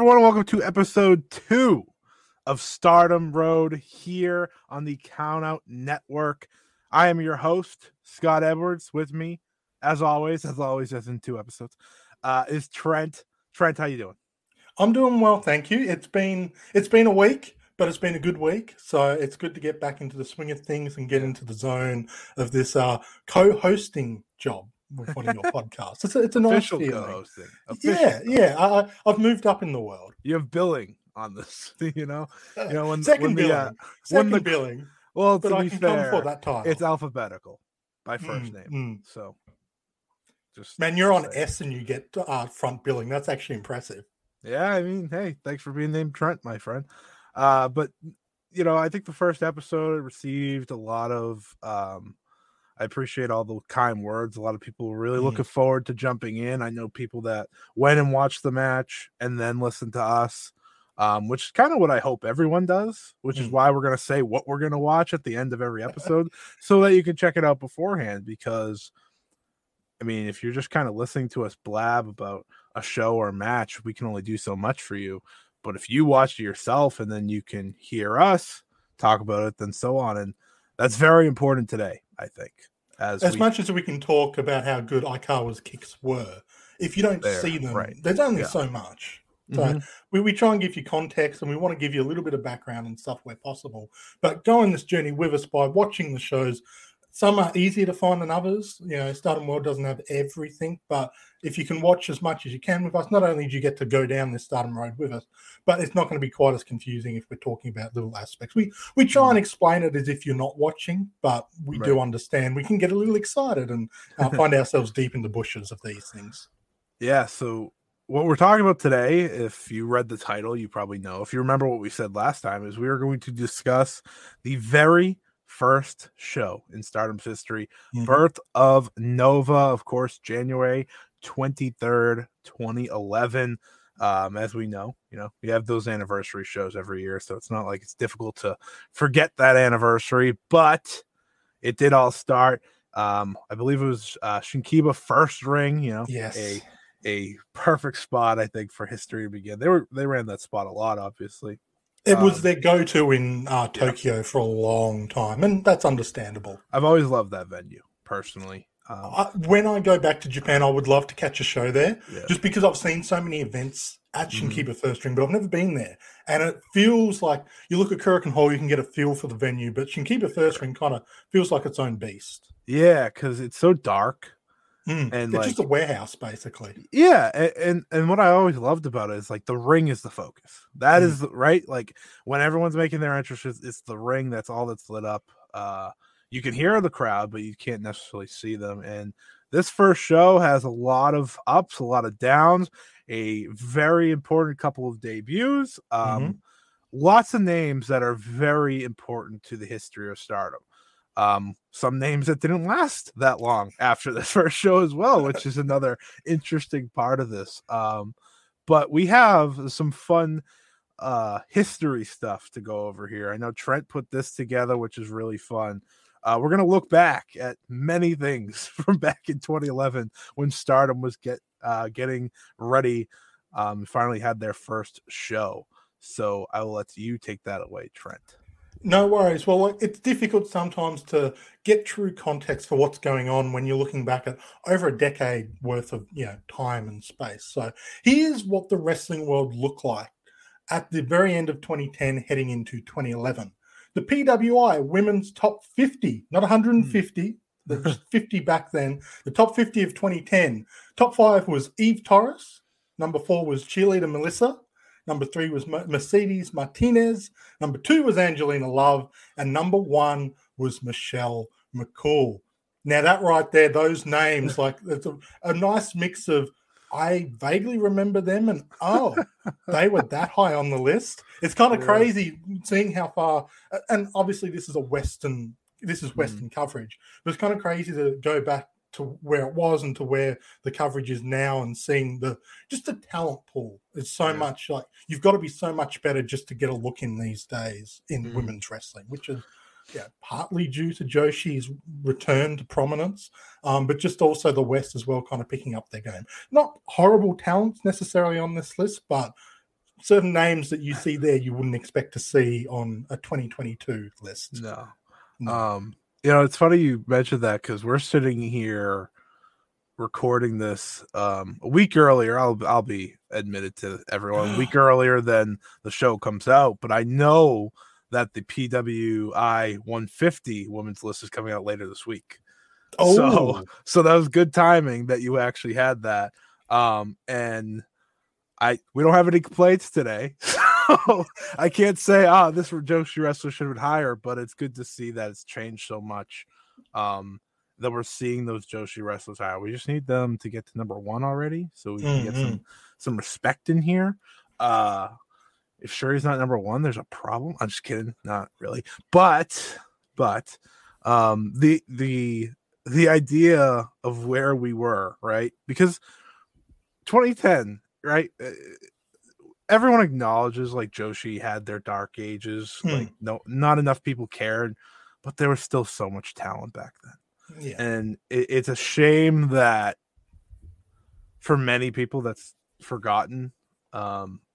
Welcome to episode 2 of Stardom Road here on the Countout Network. I am your host, Scott Edwards. With me, as always, as in 2 episodes, is Trent. Trent, how you doing? I'm doing well, thank you. It's been a week, but it's been a good week. So it's good to get back into the swing of things and get into the zone of this co-hosting job. Recording your podcast. It's an official co-hosting. Yeah. I've moved up in the world. You have billing on this, you know. You know when the billing. Well, but to be fair, for that title, it's alphabetical by first name. So, you're on S and you get front billing. That's actually impressive. Yeah, I mean, hey, thanks for being named Trent, my friend. But you know, I think the first episode received a lot of. I appreciate all the kind words. A lot of people were really looking forward to jumping in. I know people that went and watched the match and then listened to us, which is kind of what I hope everyone does, which is why we're going to say what we're going to watch at the end of every episode so that you can check it out beforehand. Because, I mean, if you're just kind of listening to us blab about a show or a match, we can only do so much for you. But if you watch it yourself and then you can hear us talk about it, then so on. And that's very important today. I think much as we can talk about how good Aikawa's kicks were, if you don't see them, there's only so much. So we try and give you context, and we want to give you a little bit of background and stuff where possible. But go on this journey with us by watching the shows. Some are easier to find than others. You know, Stardom World doesn't have everything, but if you can watch as much as you can with us, not only do you get to go down this Stardom Road with us, but it's not going to be quite as confusing if we're talking about little aspects. We try and explain it as if you're not watching, but we do understand. We can get a little excited and find ourselves deep in the bushes of these things. Yeah, so what we're talking about today, if you read the title, you probably know. If you remember what we said last time, is we are going to discuss the very first show in Stardom's history, Birth of Nova, of course, January 23rd, 2011. As we know, you know, we have those anniversary shows every year, so it's not like it's difficult to forget that anniversary, but it did all start. I believe it was Shin-Kiba 1st RING, you know, a perfect spot, I think, for history to begin. They ran that spot a lot, obviously. It was their go-to in Tokyo for a long time, and that's understandable. I've always loved that venue, personally. When I go back to Japan, I would love to catch a show there, just because I've seen so many events at Shin-Kiba 1st RING, but I've never been there. And it feels like, you look at Kurikan Hall, you can get a feel for the venue, but Shin-Kiba 1st RING kind of feels like its own beast. Yeah, because it's so dark. And it's like, just a warehouse, basically. Yeah, and what I always loved about it is, like, the ring is the focus. That is, right? Like, when everyone's making their entrances, it's the ring. That's all that's lit up. You can hear the crowd, but you can't necessarily see them. And this first show has a lot of ups, a lot of downs, a very important couple of debuts, lots of names that are very important to the history of Stardom. Some names that didn't last that long after the first show as well, which is another interesting part of this. But we have some fun history stuff to go over here. I know Trent put this together, which is really fun. We're going to look back at many things from back in 2011 when Stardom was getting ready, finally had their first show. So I will let you take that away, Trent. No worries. Well, it's difficult sometimes to get true context for what's going on when you're looking back at over a decade worth of, you know, time and space. So here's what the wrestling world looked like at the very end of 2010 heading into 2011. The PWI women's top 50, not 150, there was 50 back then, the top 50 of 2010. Top 5 was Eve Torres. Number 4 was Cheerleader Melissa. Number 3 was Mercedes Martinez. Number 2 was Angelina Love. And number 1 was Michelle McCool. Now, that right there, those names, like, it's a nice mix of I vaguely remember them and, oh, they were that high on the list. It's kind of crazy seeing how far, and obviously this is Western coverage, but it's kind of crazy to go back to where it was and to where the coverage is now and seeing just the talent pool. It's so much, like, you've got to be so much better just to get a look in these days in women's wrestling, which is partly due to Joshi's return to prominence, but just also the West as well kind of picking up their game. Not horrible talents necessarily on this list, but certain names that you see there you wouldn't expect to see on a 2022 list. No. You know, it's funny you mentioned that because we're sitting here recording this a week earlier. I'll be admitted to everyone a week earlier than the show comes out, but I know that the PWI 150 women's list is coming out later this week. Oh, so that was good timing that you actually had that. And we don't have any complaints today. I can't say, this Joshi wrestler should have been higher, but it's good to see that it's changed so much that we're seeing those Joshi wrestlers higher. We just need them to get to number 1 already so we can get some respect in here. If Shuri's not number 1, there's a problem. I'm just kidding. Not really. But the idea of where we were, right? Because 2010, right? Everyone acknowledges, like, Joshi had their dark ages. Like, no, not enough people cared, but there was still so much talent back then. Yeah. And it's a shame that for many people that's forgotten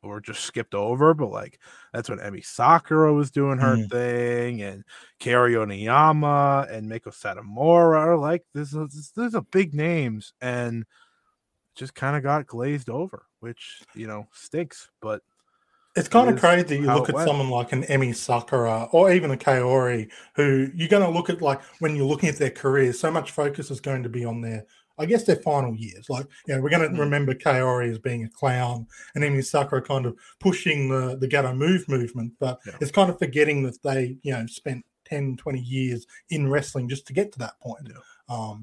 or just skipped over, but, like, that's when Emi Sakura was doing her thing, and Kaori Yoneyama and Meiko Satomura. Like, there's a big names, and just kind of got glazed over, which, you know, stinks, but it's kind of crazy. You look at someone like an Emi Sakura or even a Kaori, who you're going to look at, like, when you're looking at their careers, so much focus is going to be on their, I guess, their final years. Like, you know, we're going to remember Kaori as being a clown and Emi Sakura kind of pushing the Gatoh Move movement, but it's kind of forgetting that they, you know, spent 10, 20 years in wrestling just to get to that point. Yeah.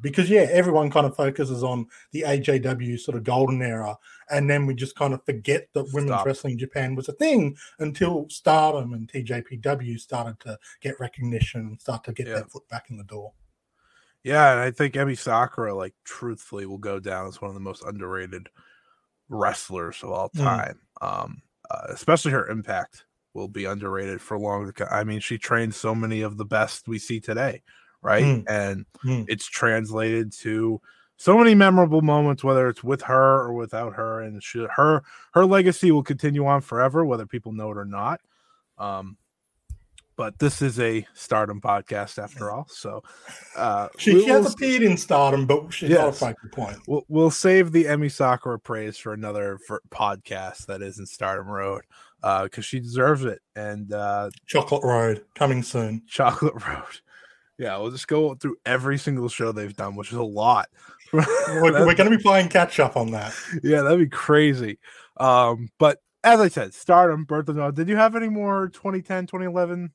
Because, everyone kind of focuses on the AJW sort of golden era, and then we just kind of forget that women's wrestling in Japan was a thing until Stardom and TJPW started to get recognition and start to get their foot back in the door. Yeah, and I think Emi Sakura, like, truthfully will go down as one of the most underrated wrestlers of all time. Especially her Impact will be underrated for longer. I mean, she trained so many of the best we see today, right? And it's translated to so many memorable moments, whether it's with her or without her, and her legacy will continue on forever, whether people know it or not. But this is a Stardom podcast after all. So she has appeared in Stardom, but she's not a good point. We'll save the Emi Sakura praise for another podcast that isn't Stardom Road, because she deserves it. And Chocolate Road coming soon. Chocolate Road. Yeah, we'll just go through every single show they've done, which is a lot. We're going to be playing catch up on that. Yeah, that'd be crazy. But as I said, Stardom, Birth of Noah. Did you have any more 2010, 2011?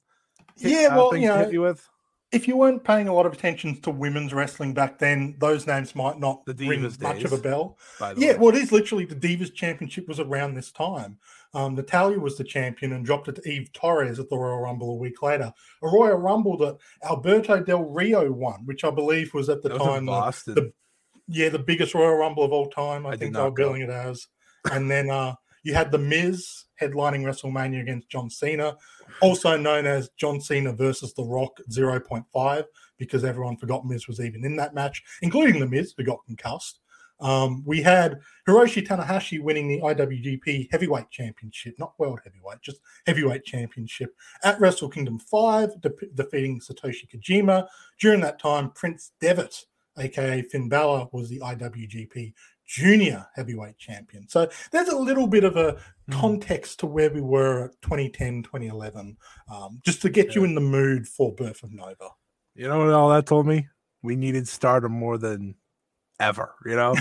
If you weren't paying a lot of attention to women's wrestling back then, those names might not ring much of a bell. It is literally the Divas Championship was around this time. Natalya was the champion and dropped it to Eve Torres at the Royal Rumble a week later. A Royal Rumble that Alberto Del Rio won, which I believe was at the time the biggest Royal Rumble of all time. I think they were billing it as. And then you had The Miz headlining WrestleMania against John Cena, also known as John Cena versus The Rock 0.5, because everyone forgot Miz was even in that match, including The Miz, who got concussed. We had Hiroshi Tanahashi winning the IWGP Heavyweight Championship, not World Heavyweight, just Heavyweight Championship, at Wrestle Kingdom 5, defeating Satoshi Kojima. During that time, Prince Devitt, aka Finn Balor, was the IWGP Junior Heavyweight Champion. So there's a little bit of a context to where we were at 2010, 2011, just to get you in the mood for Birth of Nova. You know what all that told me? We needed Stardom more than ever, you know?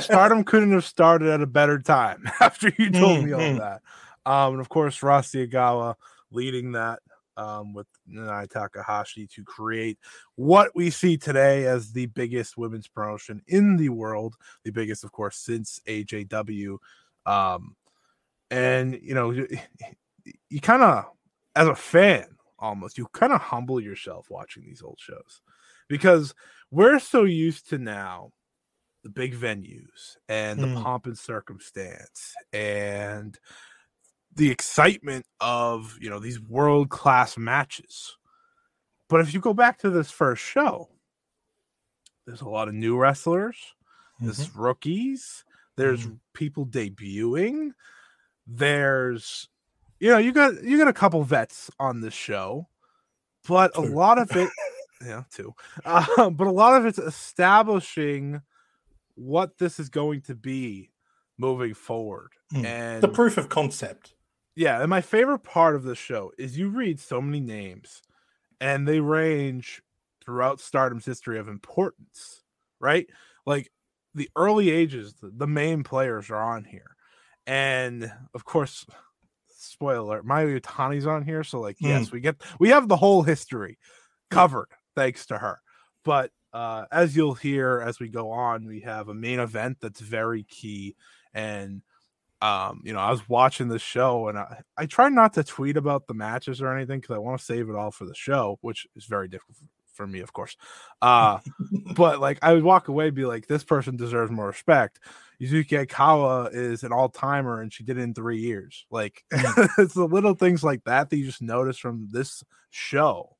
Stardom couldn't have started at a better time after you told me all that. And, of course, Rossi Ogawa leading that with Nanae Takahashi to create what we see today as the biggest women's promotion in the world, the biggest, of course, since AJW. And, you know, you kind of, as a fan almost, you kind of humble yourself watching these old shows. Because we're so used to now the big venues and the pomp and circumstance and the excitement of, you know, these world-class matches. But if you go back to this first show, there's a lot of new wrestlers, there's rookies, there's people debuting, there's, you know, you got a couple vets on this show, but a lot of it... Yeah, too. But a lot of it's establishing what this is going to be moving forward. And the proof of concept. Yeah, and my favorite part of the show is you read so many names, and they range throughout Stardom's history of importance, right? Like, the early ages, the main players are on here. And, of course... spoiler alert, Mayu Iwatani's on here, so, like, yes, we have the whole history covered thanks to her. But as you'll hear as we go on, we have a main event that's very key. And you know, I was watching the show, and I try not to tweet about the matches or anything because I want to save it all for the show, which is very difficult for me, of course. But like, I would walk away and be like, this person deserves more respect. Yuzuki Aikawa is an all-timer, and she did it in 3 years. Like, it's the little things like that that you just notice from this show.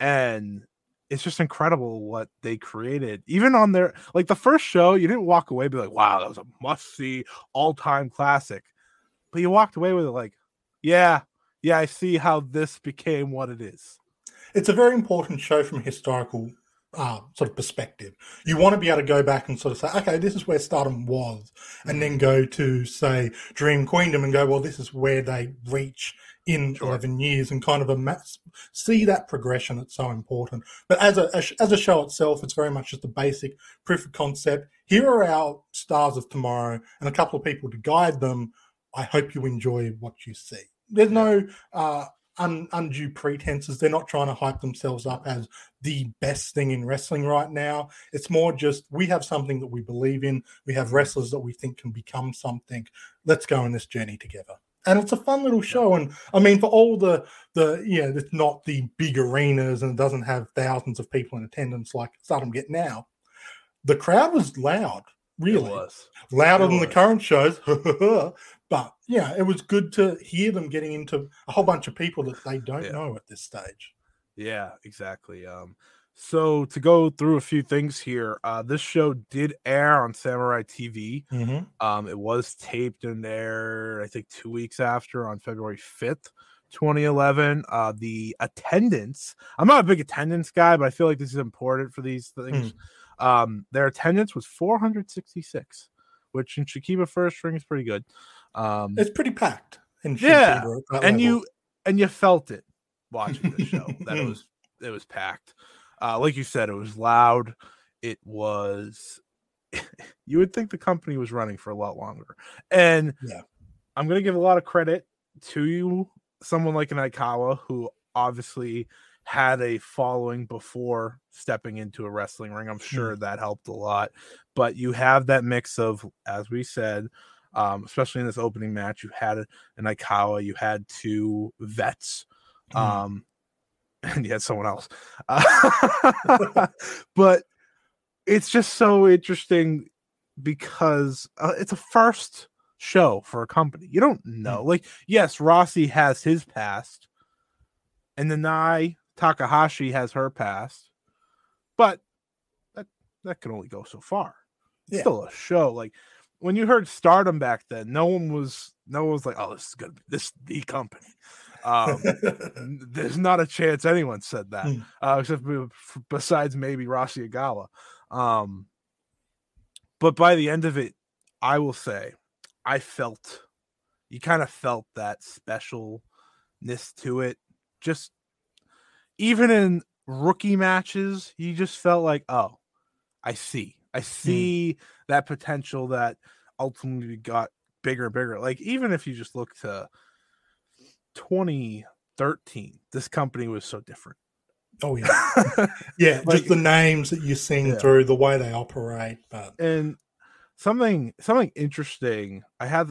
And it's just incredible what they created. Even on their, like, the first show, you didn't walk away and be like, wow, that was a must-see all-time classic. But you walked away with it like, yeah, I see how this became what it is. It's a very important show from a historical sort of perspective. You want to be able to go back and sort of say, okay, this is where Stardom was, and then go to, say, Dream Queendom and go, well, this is where they reach in 11 years, and kind of see that progression. It's so important. But as a show itself, it's very much just the basic proof of concept. Here are our stars of tomorrow and a couple of people to guide them. I hope you enjoy what you see. There's no undue pretenses. They're not trying to hype themselves up as the best thing in wrestling right now. It's more just, we have something that we believe in. We have wrestlers that we think can become something. Let's go on this journey together. And it's a fun little show. And I mean, for all it's not the big arenas and it doesn't have thousands of people in attendance like Stardom get now, the crowd was loud, really. It was. Louder than the current shows. But yeah, it was good to hear them getting into a whole bunch of people that they don't know at this stage. Yeah, exactly. So to go through a few things here, this show did air on Samurai TV. It was taped and aired, I think, 2 weeks after on February 5th, 2011. The attendance, I'm not a big attendance guy, but I feel like this is important for these things. Their attendance was 466, which in Shin-Kiba 1st RING is pretty good. It's pretty packed in Shin-Kiba, and you felt it watching the show that it was packed. Like you said, it was loud. It was – you would think the company was running for a lot longer. And I'm going to give a lot of credit to someone like an Aikawa, who obviously had a following before stepping into a wrestling ring. I'm sure that helped a lot. But you have that mix of, as we said, especially in this opening match, you had an Aikawa, you had two vets, and yet someone else. But it's just so interesting because it's a first show for a company. You don't know. Like, yes, Rossi has his past, and Nanae Takahashi has her past, but that can only go so far. It's still a show. Like when you heard Stardom back then, no one was like, oh, this is good. This is the company. There's not a chance anyone said that, except besides maybe Rossi Ogawa. But by the end of it, I will say, you kind of felt that specialness to it. Just even in rookie matches, you just felt like, oh, I see that potential that ultimately got bigger and bigger. Like even if you just look to 2013, this company was so different. Oh yeah. Yeah, like, just the names that you sing through, the way they operate. But and something interesting. I had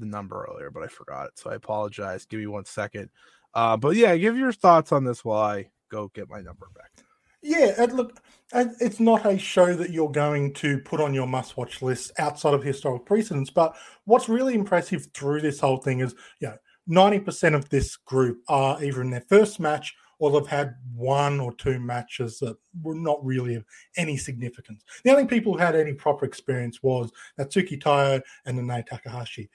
the number earlier, but I forgot it, so I apologize. Give me 1 second. But yeah, give your thoughts on this while I go get my number back. Yeah, and look, it's not a show that you're going to put on your must-watch list outside of historic precedents, but what's really impressive through this whole thing is, 90% of this group are either in their first match or they've had one or two matches that were not really of any significance. The only people who had any proper experience was Natsuki Taiyo and Nanae Takahashi.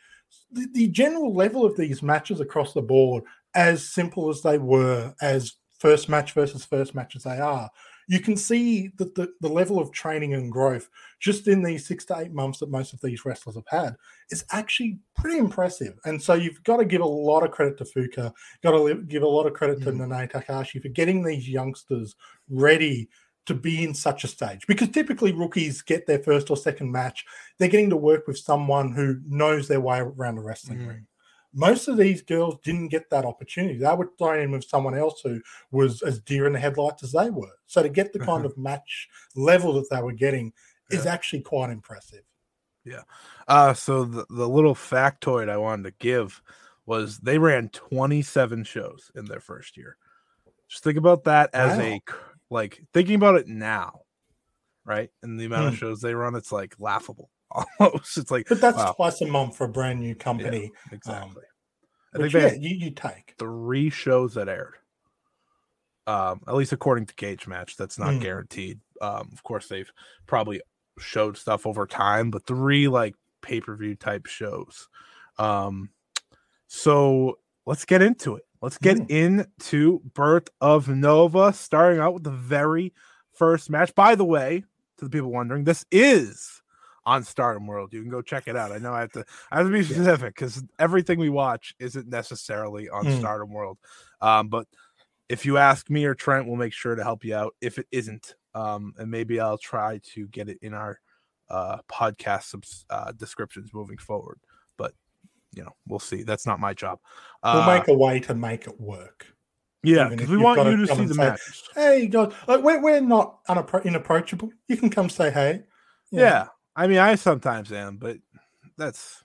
The general level of these matches across the board, as simple as they were, as first match versus first match as they are, you can see that the level of training and growth just in these 6 to 8 months that most of these wrestlers have had is actually pretty impressive. And so you've got to give a lot of credit to Fuka, got to give a lot of credit to Nanae Takahashi for getting these youngsters ready to be in such a stage. Because typically rookies get their first or second match, they're getting to work with someone who knows their way around the wrestling ring. Most of these girls didn't get that opportunity. They were thrown in with someone else who was as deer in the headlights as they were. So to get the kind of match level that they were getting is actually quite impressive. Yeah. So the little factoid I wanted to give was they ran 27 shows in their first year. Just think about that as thinking about it now, right? And the amount of shows they run, it's like laughable. Almost. It's like, but that's twice a month for a brand new company. Yeah, exactly. I think you take 3 shows that aired. At least according to Cage Match, that's not guaranteed. Of course, they've probably showed stuff over time, but 3 pay-per-view type shows. So let's get into it. Let's get into Birth of Nova, starting out with the very first match. By the way, to the people wondering, this is on Stardom World. You can go check it out. I know I have to be specific because everything we watch isn't necessarily on Stardom World. But if you ask me or Trent, we'll make sure to help you out if it isn't. And maybe I'll try to get it in our podcast descriptions moving forward. But, we'll see. That's not my job. We'll make a way to make it work. Yeah, because we want you to see the match. Hey, guys, we're not inapproachable. You can come say hey. Yeah. I mean, I sometimes am, but that's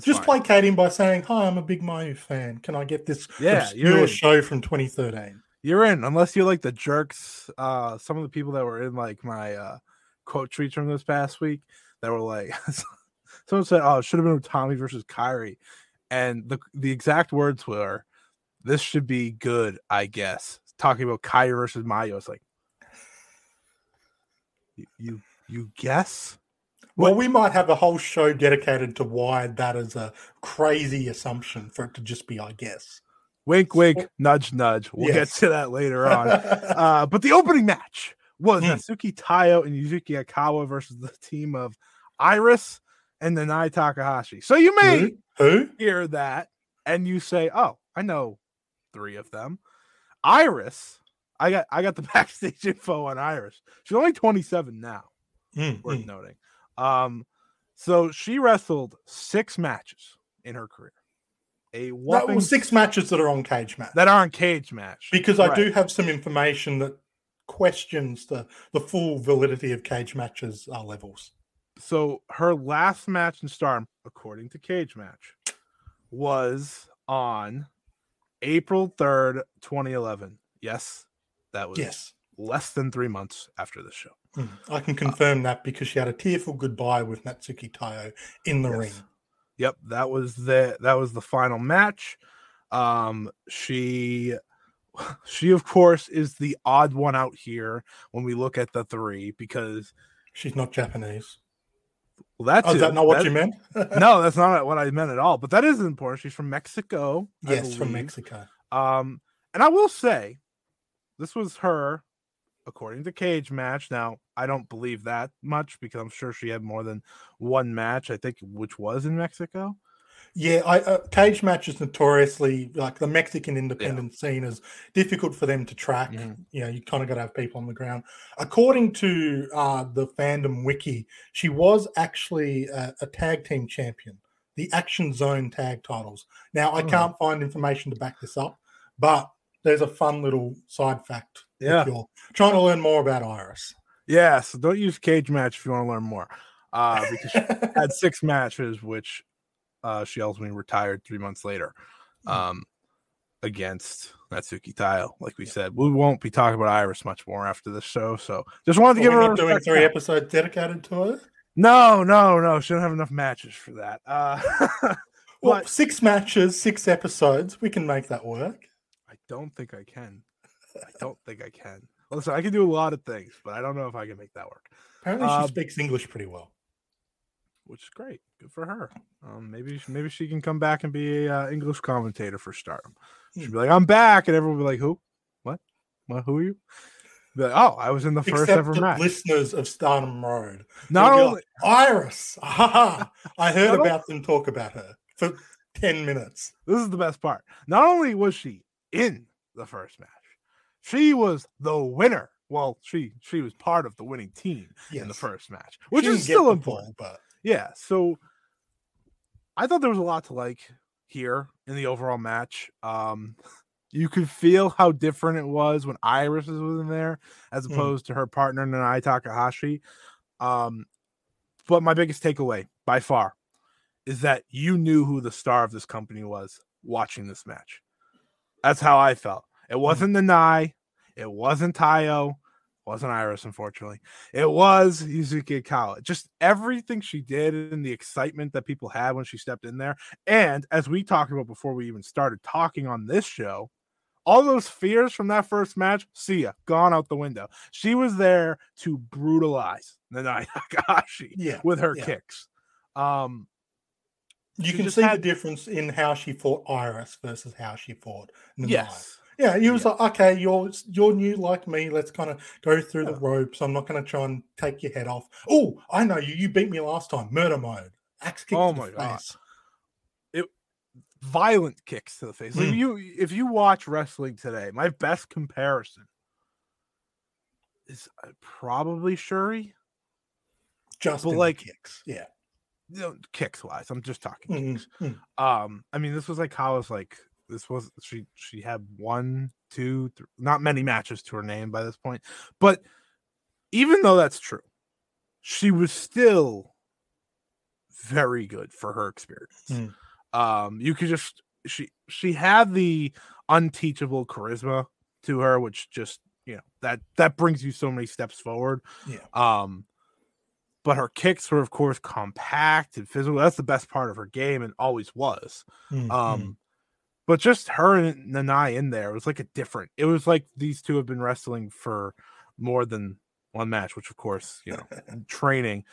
just fine. Placate him by saying, "Hi, I'm a big Mayu fan. Can I get this obscure show from 2013?" You're in, unless you like the jerks. Some of the people that were in my quote tweets from this past week that were like, someone said, "Oh, it should have been Tommy versus Kyrie," and the exact words were, "This should be good, I guess." Talking about Kyrie versus Mayu, it's like you. You guess? Well, we might have a whole show dedicated to why that is a crazy assumption for it to just be, I guess. Wink, wink, nudge, nudge. We'll get to that later on. But the opening match was Natsuki Taiyo and Yuzuki Aikawa versus the team of Iris and Nanae Takahashi. So you may hear that and you say, oh, I know 3 of them. Iris, I got the backstage info on Iris. She's only 27 now. Worth noting. So she wrestled 6 matches in her career. A whopping 6 matches that are on Cage Match. That are on Cage Match. Because I do have some information that questions the full validity of Cage Match's levels. So her last match in Stardom, according to Cage Match, was on April 3rd, 2011. Yes, that was less than 3 months after the show. I can confirm that because she had a tearful goodbye with Natsuki Taiyo in the ring. Yep, that was the final match. She of course is the odd one out here when we look at the 3 because she's not Japanese. Well, that's is that not what you meant? No, that's not what I meant at all. But that is important. She's from Mexico. Yes, from Mexico. And I will say, this was her, according to Cage Match. Now, I don't believe that much because I'm sure she had more than one match, I think, which was in Mexico. Yeah, Cage Match is notoriously, like, the Mexican independent scene is difficult for them to track. Yeah. You know, you kind of got to have people on the ground. According to the fandom wiki, she was actually a tag team champion, the Action Zone tag titles. Now, I can't find information to back this up, but there's a fun little side fact. Yeah. If you're trying to learn more about Iris. Yeah, so don't use Cage Match if you want to learn more because she had 6 matches, which... she ultimately retired 3 months later against Natsuki Taiyo. Like we said, we won't be talking about Iris much more after this show. So just wanted to give her a doing 3 episodes dedicated to her. No. She don't have enough matches for that. Well, 6 matches, 6 episodes. We can make that work. I don't think I can. Listen, I can do a lot of things, but I don't know if I can make that work. Apparently, she speaks English pretty well, which is great. Good for her. Maybe she can come back and be an English commentator for Stardom. She'll be like, I'm back. And everyone will be like, who? What? Who are you? Be like, oh, I was in the first ever match. Listeners of Stardom Road. Not only... like, Iris. I heard about them talk about her for 10 minutes. This is the best part. Not only was she in the first match, she was the winner. Well, she was part of the winning team in the first match, which is still important. But... yeah, so I thought there was a lot to like here in the overall match. You could feel how different it was when Iris was in there as opposed to her partner, Nanae Takahashi. But my biggest takeaway by far is that you knew who the star of this company was watching this match. That's how I felt. It wasn't Nanae. It wasn't Taiyo. Wasn't Iris, unfortunately. It was Yuzuki Aikawa. Just everything she did and the excitement that people had when she stepped in there. And as we talked about before we even started talking on this show, all those fears from that first match, see ya, gone out the window. She was there to brutalize Nanae Takahashi with her kicks. You can see the difference in how she fought Iris versus how she fought Nanae. Yes. Yeah, he was like, okay, you're new like me. Let's kind of go through the ropes. I'm not going to try and take your head off. Oh, I know you. You beat me last time. Murder mode. Axe kick to the face. Violent kicks to the face. Like if you watch wrestling today, my best comparison is probably Shuri. Like kicks. Yeah. You know, kicks-wise. I'm just talking kicks. I mean, this was like Kala's like, this was she had 1, 2, 3, not many matches to her name by this point. But even though that's true, she was still very good for her experience. You could just she had the unteachable charisma to her, which just, you know, that brings you so many steps forward. Yeah. But her kicks were, of course, compact and physical. That's the best part of her game and always was. But just her and Nanae in there was like a different. It was like these two have been wrestling for more than one match, which of course, you know, training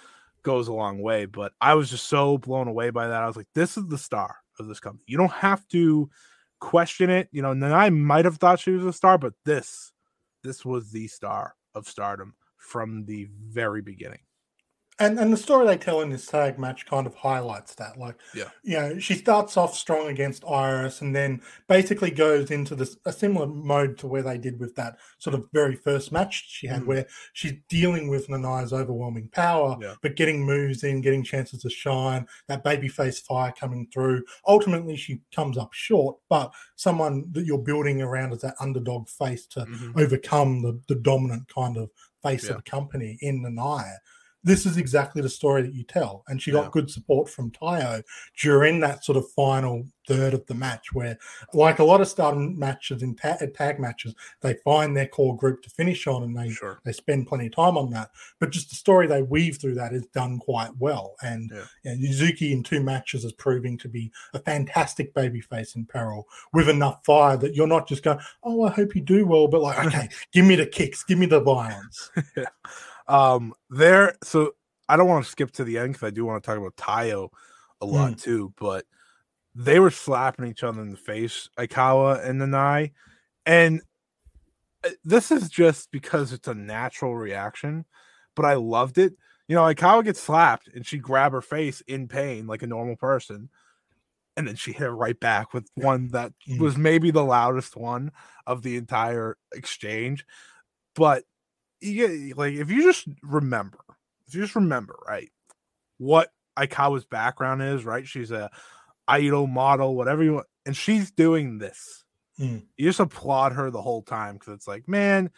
goes a long way. But I was just so blown away by that. I was like, this is the star of this company. You don't have to question it. You know, Nanae might have thought she was a star, but this was the star of Stardom from the very beginning. And the story they tell in this tag match kind of highlights that. Like, you know, she starts off strong against Iris and then basically goes into this a similar mode to where they did with that sort of very first match she had where she's dealing with Nanae's overwhelming power, but getting moves in, getting chances to shine, that babyface fire coming through. Ultimately, she comes up short, but someone that you're building around as that underdog face to overcome the dominant kind of face of the company in Nanae. This is exactly the story that you tell. And she got good support from Taiyo during that sort of final third of the match where, like a lot of Stardom matches and tag matches, they find their core group to finish on and they spend plenty of time on that. But just the story they weave through that is done quite well. And you know, Yuzuki in 2 matches is proving to be a fantastic babyface in peril with enough fire that you're not just going, oh, I hope you do well, but like, okay, give me the kicks, give me the violence. There, so I don't want to skip to the end because I do want to talk about Taiyo a lot too, but they were slapping each other in the face, Aikawa and Nanae. And this is just because it's a natural reaction, but I loved it. You know, Aikawa gets slapped and she grabbed her face in pain like a normal person. And then she hit her right back with one that was maybe the loudest one of the entire exchange. But you get, like, if you just remember, right, what Aikawa's background is, right? She's a idol model, whatever you want. And she's doing this. You just applaud her the whole time because it's like, man,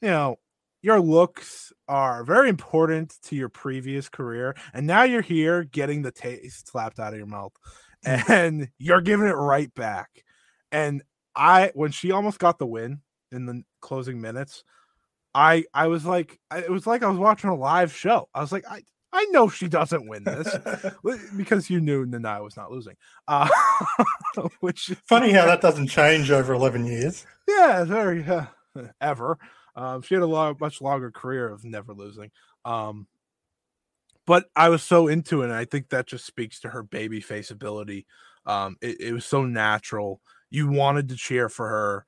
you know, your looks are very important to your previous career. And now you're here getting the taste slapped out of your mouth. And you're giving it right back. And when she almost got the win in the closing minutes, I was like, it was like I was watching a live show. I was like, I know she doesn't win this because you knew Nanae was not losing. Which funny how that doesn't change over 11 years. Yeah, very ever. She had much longer career of never losing. But I was so into it, and I think that just speaks to her babyface ability. It was so natural. You wanted to cheer for her,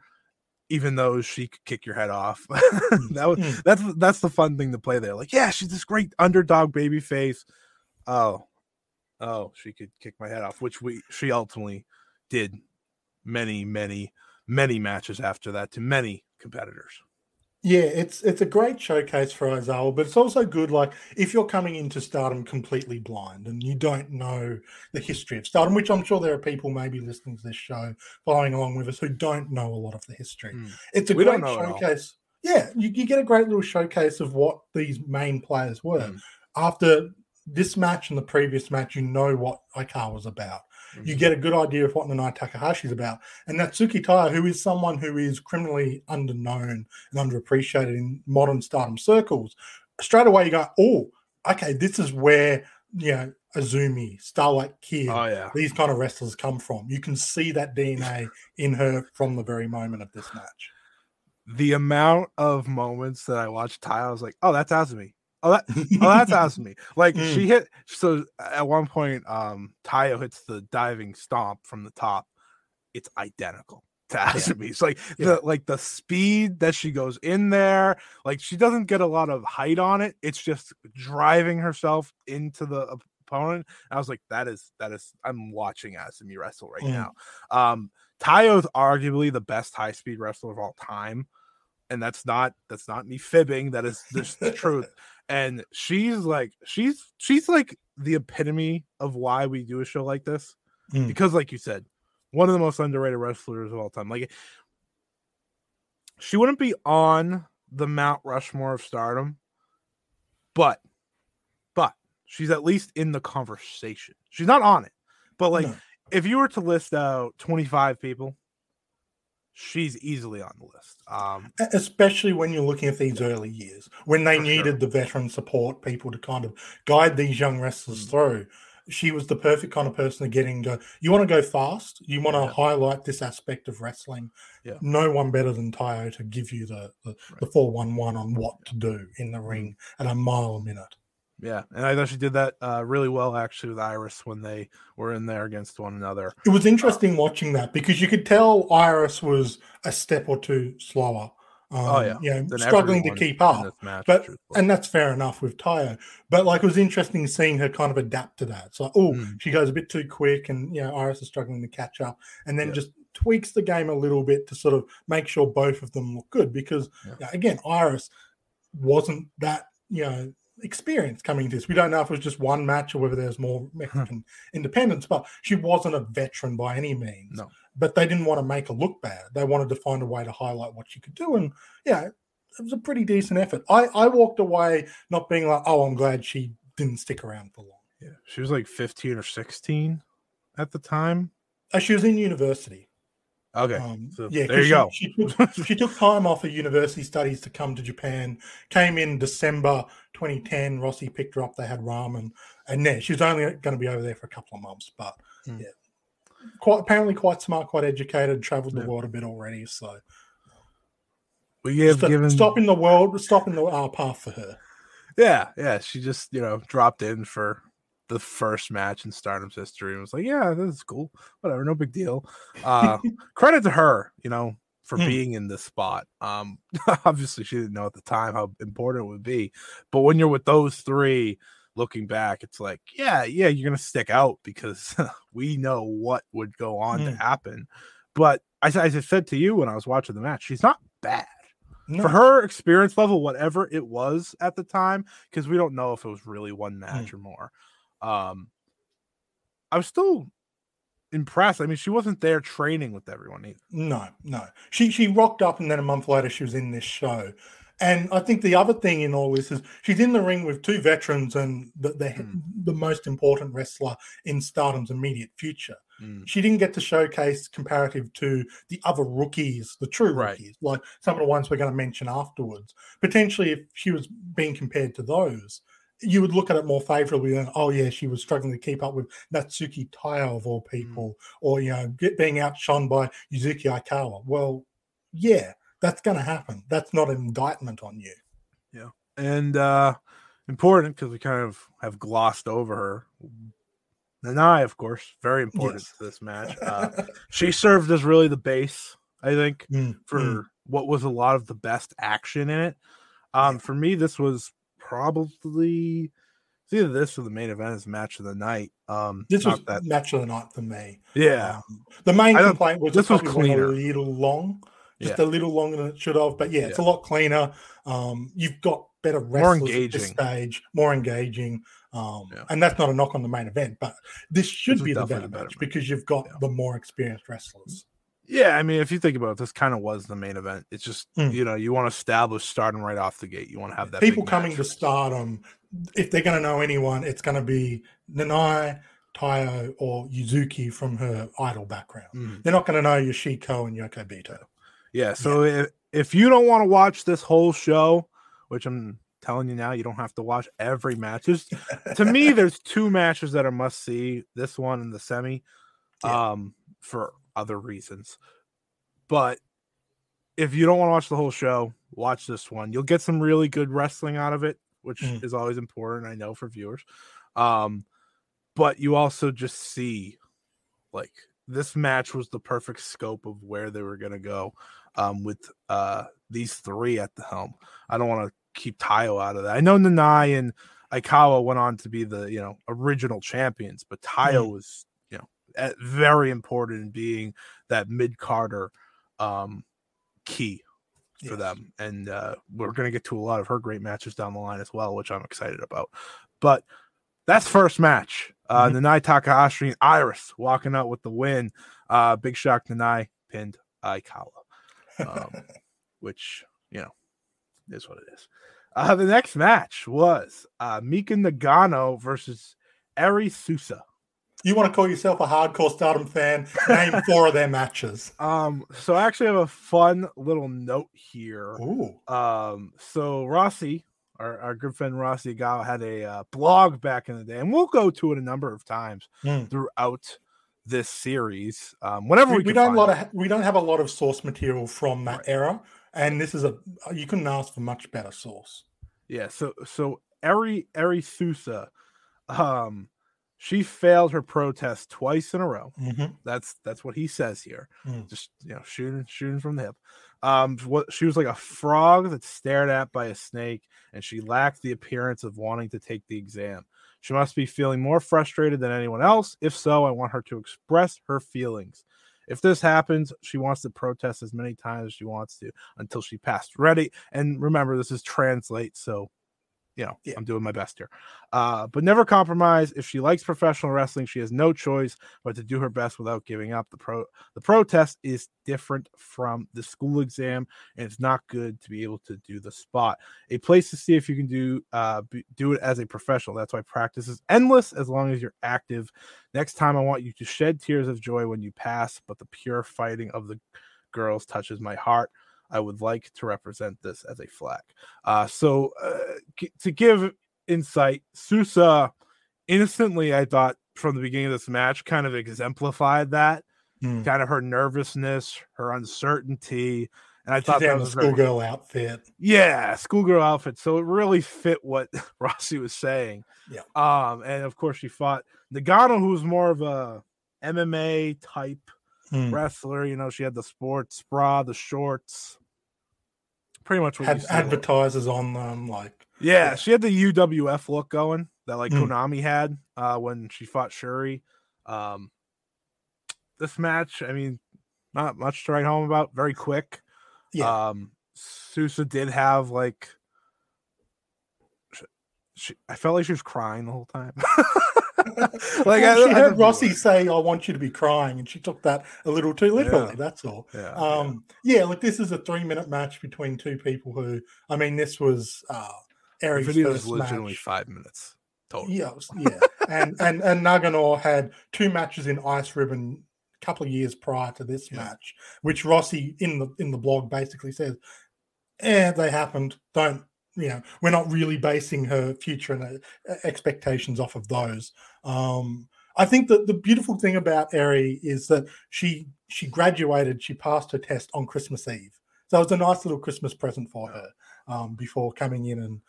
even though she could kick your head off. That's the fun thing to play there. Like, yeah, she's this great underdog babyface. Oh, she could kick my head off, which she ultimately did many, many, many matches after that to many competitors. Yeah, it's a great showcase for Aizawa, but it's also good, like, if you're coming into Stardom completely blind and you don't know the history of Stardom, which I'm sure there are people maybe listening to this show, following along with us, who don't know a lot of the history. It's a great showcase. Yeah, you get a great little showcase of what these main players were. After this match and the previous match, you know what Aikawa was about. You get a good idea of what Nanae Takahashi is about. And Natsuki Taiyo, who is someone who is criminally underknown and underappreciated in modern Stardom circles, straight away you go, oh, okay, this is where, you know, Azumi, Starlight Kid, these kind of wrestlers come from. You can see that DNA in her from the very moment of this match. The amount of moments that I watched Taiyo, I was like, oh, that's Azumi. That's Azumi. Like, she hit. So at one point, Taiyo hits the diving stomp from the top. It's identical to Azumi. It's like the speed that she goes in there. Like, she doesn't get a lot of height on it. It's just driving herself into the opponent. And I was like, that is. I'm watching Azumi wrestle right now. Taiyo's arguably the best high speed wrestler of all time, and that's not me fibbing. That is just the truth. And she's like the epitome of why we do a show like this, because, like you said, one of the most underrated wrestlers of all time. Like, she wouldn't be on the Mount Rushmore of Stardom, but she's at least in the conversation. She's not on it, but, like, if you were to list out 25 people, she's easily on the list. Especially when you're looking at these early years, when they needed the veteran support people to kind of guide these young wrestlers through. She was the perfect kind of person to get in and go, you want to go fast? You want to highlight this aspect of wrestling? Yeah. No one better than Taiyo to give you the 411 on what to do in the ring at a mile a minute. Yeah, and I thought she did that really well, actually, with Iris when they were in there against one another. It was interesting watching that because you could tell Iris was a step or two slower, you know, struggling to keep up. Match, and that's fair enough with Taiyo. But, like, it was interesting seeing her kind of adapt to that. So, she goes a bit too quick, and, you know, Iris is struggling to catch up, and then just tweaks the game a little bit to sort of make sure both of them look good because, you know, again, Iris wasn't that, you know, experience coming into this. We don't know if it was just one match or whether there's more Mexican independence, but she wasn't a veteran by any means. No. But they didn't want to make her look bad. They wanted to find a way to highlight what she could do. And yeah, it was a pretty decent effort. I walked away not being like, oh, I'm glad she didn't stick around for long. Yeah. She was like 15 or 16 at the time. She was in university. Okay. So yeah, there you go. She took time off of university studies to come to Japan, came in December 2010. Rossi picked her up. They had ramen. And then she was only going to be over there for a couple of months. But, quite smart, quite educated, traveled the world a bit already. So, we have given... Stopping the path for her. Yeah. She just, dropped in for the first match in Stardom's history and was like, yeah, this is cool. Whatever, no big deal. Credit to her, for being in this spot. Obviously, she didn't know at the time how important it would be. But when you're with those three, looking back, it's like, yeah, you're going to stick out because we know what would go on to happen. But as I said to you when I was watching the match, she's not bad. No. For her experience level, whatever it was at the time, because we don't know if it was really one match or more. I was still impressed. I mean, she wasn't there training with everyone either. No. She rocked up, and then a month later she was in this show. And I think the other thing in all this is she's in the ring with two veterans and the most important wrestler in Stardom's immediate future. She didn't get to showcase comparative to the other rookies, the true rookies, like some of the ones we're going to mention afterwards. Potentially, if she was being compared to those, you would look at it more favorably than, oh, yeah, she was struggling to keep up with Natsuki Taiyo of all people, or, being outshone by Yuzuki Aikawa. Well, yeah, that's going to happen. That's not an indictment on you. Yeah. And important, because we kind of have glossed over her, Nanae, of course, very important to this match. She served as really the base, I think, for what was a lot of the best action in it. For me, this was probably either this or the main event is match of the night. This was match of the night for me. Yeah. The main complaint was this was cleaner, a little long, just a little longer than it should have. But it's a lot cleaner. You've got better wrestlers at this stage, more engaging. And that's not a knock on the main event, but this should be the better match because you've got the more experienced wrestlers. Yeah, I mean, if you think about it, this kind of was the main event. It's just, you want to establish Stardom right off the gate. You want to have that people coming to Stardom, if they're going to know anyone, it's going to be Nanae, Taiyo, or Yuzuki from her idol background. They're not going to know Yoshiko and Yoko Bito. Yeah, so if you don't want to watch this whole show, which I'm telling you now, you don't have to watch every match. To me, there's two matches that are must see, this one and the semi, for other reasons. But if you don't want to watch the whole show, watch this one. You'll get some really good wrestling out of it, which is always important, I know, for viewers. But you also just see, like, this match was the perfect scope of where they were going to go with these three at the helm. I don't want to keep Taiyo out of that. I know Nanae and Aikawa went on to be the original champions, but Taiyo was very important in being that mid-carder key for them. And we're going to get to a lot of her great matches down the line as well, which I'm excited about. But that's first match. Nanae Takahashi and Iris walking out with the win. Big shock, Nanae pinned Aikawa, which is what it is. The next match was Mika Nagano versus Eri Susa. You want to call yourself a hardcore Stardom fan? Name four of their matches. So I actually have a fun little note here. Ooh. So Rossi, our good friend Rossi Ogawa, had a blog back in the day, and we'll go to it a number of times throughout this series. Whenever we don't have a lot of source material from that era. And this is you couldn't ask for much better source. Yeah, so Eri Susa, she failed her protest twice in a row. That's what he says here. Just shooting from the hip. She was like a frog that's stared at by a snake, and she lacked the appearance of wanting to take the exam. She must be feeling more frustrated than anyone else. If so, I want her to express her feelings. If this happens, she wants to protest as many times as she wants to until she passed ready. And remember, this is translate, so I'm doing my best here. But never compromise. If she likes professional wrestling, she has no choice but to do her best without giving up. The protest is different from the school exam, and it's not good to be able to do the spot. A place to see if you can do it as a professional. That's why practice is endless as long as you're active. Next time, I want you to shed tears of joy when you pass, but the pure fighting of the girls touches my heart. I would like to represent this as a flag. To give insight, Susa innocently, I thought, from the beginning of this match, kind of exemplified that, kind of her nervousness, her uncertainty, And I thought that was a schoolgirl outfit. Yeah, schoolgirl outfit. So it really fit what Rossi was saying. Yeah. And of course she fought Nagano, who was more of a MMA type wrestler. You know, she had the sports bra, the shorts. Pretty much what had advertisers on them, like she had the UWF look going that like Konami had when she fought Shuri. This match, I mean, not much to write home about. Very quick. Yeah. Susa did have like I felt like she was crying the whole time. Like I heard Rossi say, "I want you to be crying," and she took that a little too literally. Yeah. That's all. Yeah, Like this is a 3-minute match between two people who, I mean, this was Eri's first match. It was legitimately 5 minutes total. Yeah, and Nagano had two matches in Ice Ribbon a couple of years prior to this match, which Rossi in the blog basically says, they happened. Don't. You know, we're not really basing her future and expectations off of those. I think that the beautiful thing about Eri is that she graduated, she passed her test on Christmas Eve. So it was a nice little Christmas present for her before coming in and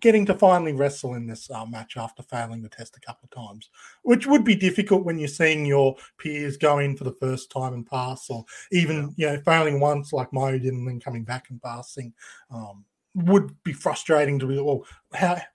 getting to finally wrestle in this match after failing the test a couple of times, which would be difficult when you're seeing your peers go in for the first time and pass, or even, you know, failing once like Mayu did and then coming back and passing. Would be frustrating to be, well,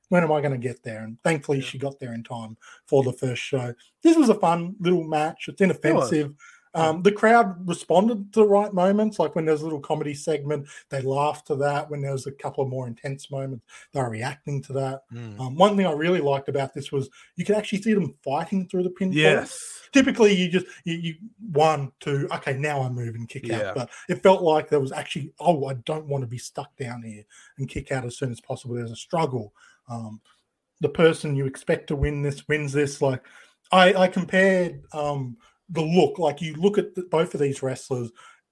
when am I going to get there? And thankfully she got there in time for the first show. This was a fun little match. It's inoffensive. The crowd responded to the right moments. Like when there's a little comedy segment, they laughed to that. When there was a couple of more intense moments, they were reacting to that. One thing I really liked about this was you could actually see them fighting through the pinfall. Yes. Typically, you just you 1, 2, okay, now I move and kick out. But it felt like there was actually, I don't want to be stuck down here, and kick out as soon as possible. There's a struggle. The person you expect to win this wins this. Like I compared. The look, like you look at both of these wrestlers,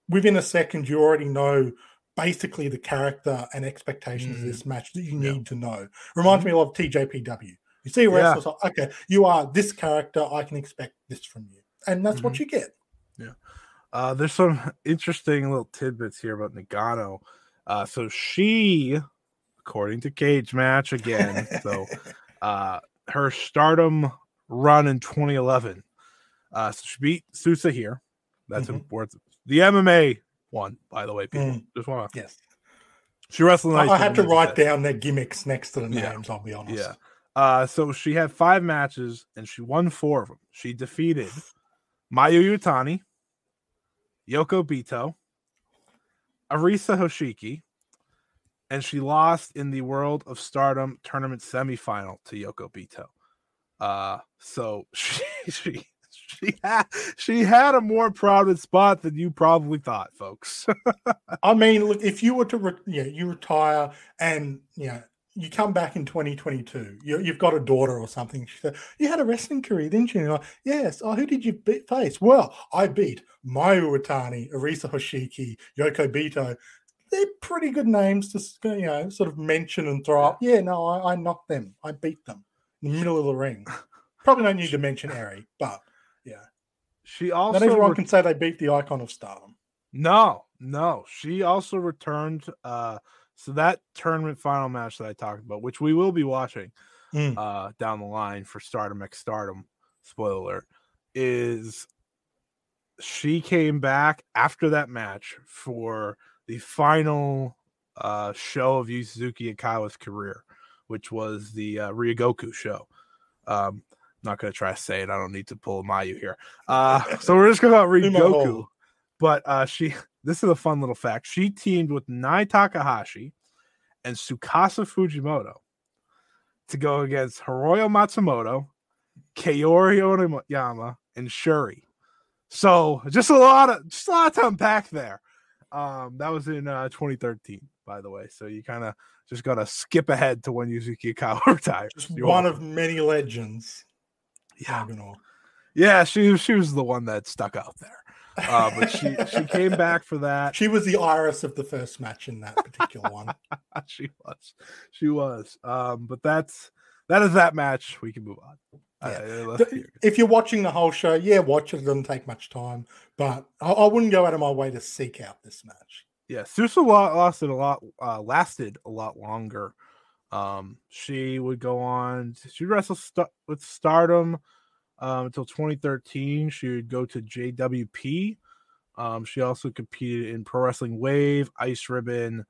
within a second you already know basically the character and expectations of this match that you need to know. Reminds me of TJPW. You see a wrestler, like, okay, you are this character, I can expect this from you. And that's what you get. Yeah. There's some interesting little tidbits here about Nagano. So she, according to Cage Match again, so her Stardom run in 2011, so she beat Susa here. That's important. The MMA one, by the way, people. Just want to. Yes. She wrestled. I had to write down their gimmicks next to the names, I'll be honest. Yeah. So she had 5 matches and she won 4 of them. She defeated Mayu Iwatani, Yoko Bito, Arisa Hoshiki, and she lost in the World of Stardom tournament semifinal to Yoko Bito. So she had a more crowded spot than you probably thought, folks. I mean, look, if you were to you retire and you come back in 2022, you've got a daughter or something. She said, "You had a wrestling career, didn't you?" And you're like, "Yes." "Oh, who did you face?" "Well, I beat Mayu Iwatani, Arisa Hoshiki, Yoko Bito." They're pretty good names to sort of mention and throw up. Yeah, no, I knocked them. I beat them in the middle of the ring. Probably no need to mention Eri, but. Yeah, she also. Not everyone can say they beat the Icon of Stardom. No. She also returned. So that tournament final match that I talked about, which we will be watching down the line for Stardom X Stardom, spoiler alert, is she came back after that match for the final show of Yuzuki Aikawa's career, which was the Ryogoku show. Not going to try to say it. I don't need to pull Mayu here. So we're just going to read Goku. But this is a fun little fact. She teamed with Nanae Takahashi and Tsukasa Fujimoto to go against Hiroyo Matsumoto, Kaori Yoneyama, and Shuri. So just a lot to unpack there. That was in 2013, by the way. So you kind of just got to skip ahead to when Yuzuki Aikawa retired. Just one of many legends. Yeah, she was the one that stuck out there. But she came back for that. She was the Iris of the first match in that particular one. She was. But that is that match. We can move on. Yeah. If you're watching the whole show, watch it. It doesn't take much time. But I wouldn't go out of my way to seek out this match. Yeah, Susa lasted a lot longer. She would go on. She wrestled with Stardom until 2013. She would go to JWP. She also competed in Pro Wrestling Wave, Ice Ribbon,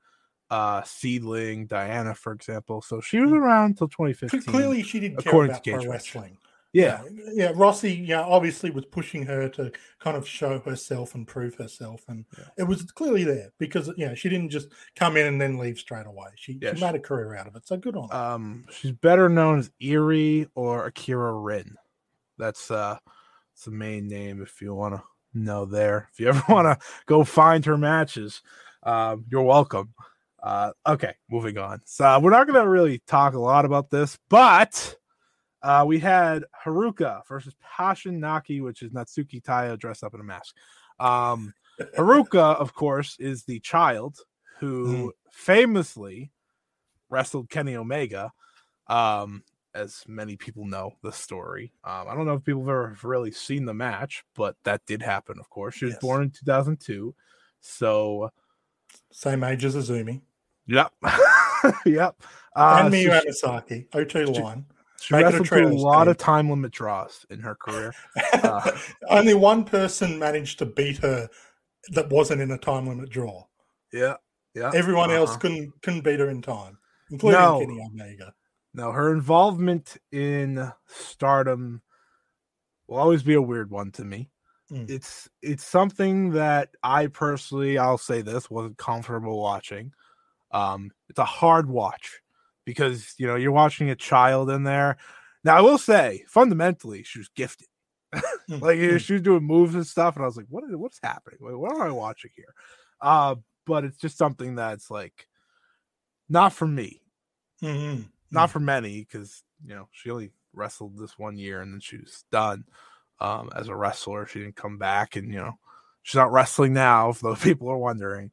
Seedling, Diana, for example. So she was around until 2015. Clearly, she didn't care about pro wrestling. Yeah. Yeah. Rossi, obviously was pushing her to kind of show herself and prove herself. And it was clearly there because, she didn't just come in and then leave straight away. She made a career out of it. So good on her. She's better known as Eri or Akira Rin. That's the main name if you want to know there. If you ever want to go find her matches, you're welcome. Okay. Moving on. So we're not going to really talk a lot about this, but. We had Haruka versus Pashin Naki, which is Natsuki Taiyo dressed up in a mask. Haruka, of course, is the child who famously wrestled Kenny Omega, as many people know the story. I don't know if people have ever really seen the match, but that did happen, of course. She was born in 2002, so... Same age as Izumi. Yep. Yep. And Miyu Amasaki, 0-2 line. She wrestled through a lot of time limit draws in her career. Only one person managed to beat her that wasn't in a time limit draw. Yeah, yeah. Everyone else couldn't beat her in time, including Kenny Omega. No, her involvement in Stardom will always be a weird one to me. It's something that I personally, I'll say this, wasn't comfortable watching. It's a hard watch. Because, you're watching a child in there. Now, I will say, fundamentally, she was gifted. She was doing moves and stuff, and I was like, what's happening? What am I watching here? But it's just something that's, not for me. Mm-hmm. Not for many, because, she only wrestled this one year, and then she was done as a wrestler. She didn't come back, and, she's not wrestling now, if those people are wondering.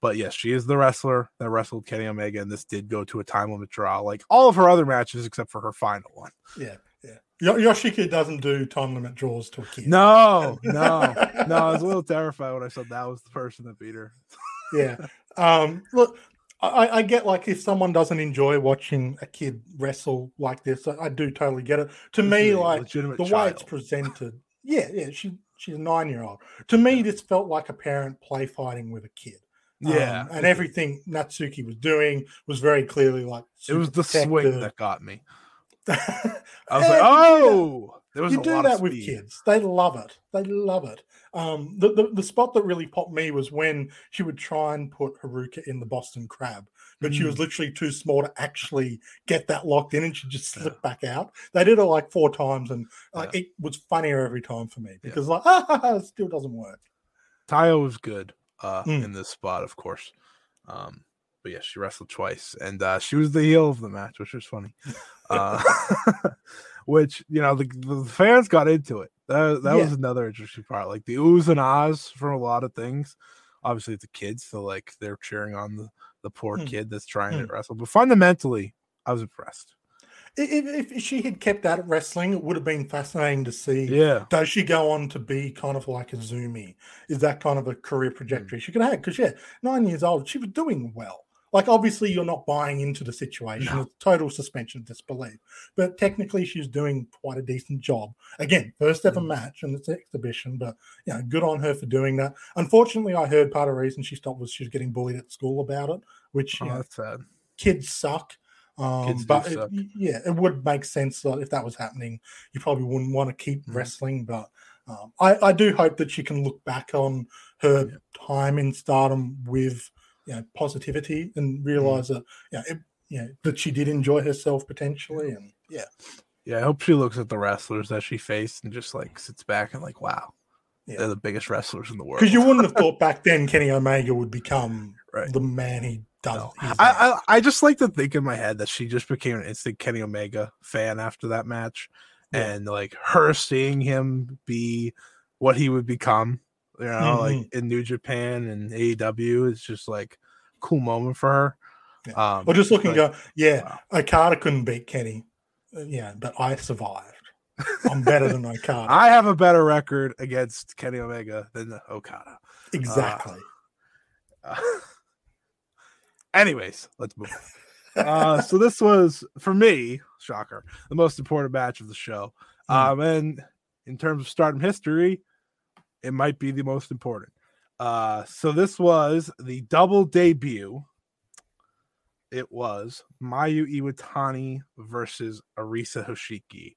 But yes, she is the wrestler that wrestled Kenny Omega, and this did go to a time limit draw, like all of her other matches except for her final one. Yeah, yeah. Yoshiko doesn't do time limit draws to a kid. No. I was a little terrified when I said that was the person that beat her. Yeah. Look, I get if someone doesn't enjoy watching a kid wrestle like this, I do totally get it. To me, the child. Way it's presented, she's a 9-year-old. To me, this felt like a parent play fighting with a kid. And everything Natsuki was doing was very clearly it was the swing that got me. I was there was a lot of speed. You do that with kids. They love it. The spot that really popped me was when she would try and put Haruka in the Boston Crab, but she was literally too small to actually get that locked in, and she just slipped back out. They did it 4 times, and it was funnier every time for me because it still doesn't work. Taiyo was good. In this spot, of course. But yeah, she wrestled twice, and she was the heel of the match, which was funny. Which, the fans got into it. That was another interesting part. The oohs and ahs for a lot of things. Obviously, it's the kids, so they're cheering on the poor kid that's trying to wrestle. But fundamentally, I was impressed. If she had kept out of wrestling, it would have been fascinating to see. Yeah. Does she go on to be kind of like a Izumi? Is that kind of a career trajectory she could have? Because, 9 years old, she was doing well. Obviously, you're not buying into the situation. No. It's total suspension of disbelief. But technically, she's doing quite a decent job. Again, first ever match, and it's an exhibition. But, good on her for doing that. Unfortunately, I heard part of the reason she stopped was she was getting bullied at school about it, which, that's sad. Kids suck. It would make sense that if that was happening, you probably wouldn't want to keep wrestling. But I do hope that she can look back on her time in Stardom with positivity and realize that that she did enjoy herself potentially. And I hope she looks at the wrestlers that she faced and just sits back and wow. Yeah. They're the biggest wrestlers in the world. Because you wouldn't have thought back then Kenny Omega would become the man he does. No. I just to think in my head that she just became an instant Kenny Omega fan after that match, and her seeing him be what he would become, in New Japan and AEW is just a cool moment for her. Yeah. Just looking and go, wow. Okada couldn't beat Kenny, but I survived. I'm better than Okada. I have a better record against Kenny Omega than Okada. Exactly. Anyways, let's move on. So this was, for me, shocker, the most important match of the show. And in terms of Stardom history, it might be the most important. So this was the double debut. It was Mayu Iwatani versus Arisa Hoshiki.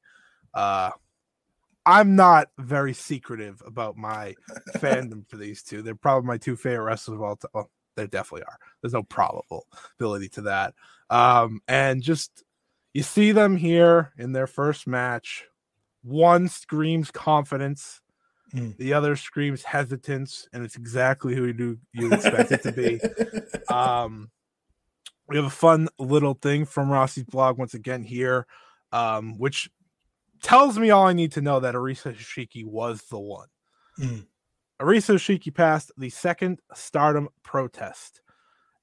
I'm not very secretive about my fandom for these two. They're probably my two favorite wrestlers of all time. Well, they definitely are. There's no probability to that. And just, you see them here in their first match. One screams confidence. The other screams hesitance. And it's exactly who you expect it to be. We have a fun little thing from Rossi's blog once again here, which tells me all I need to know that Arisa Hoshiki was the one. Arisa Hoshiki passed the second Stardom protest.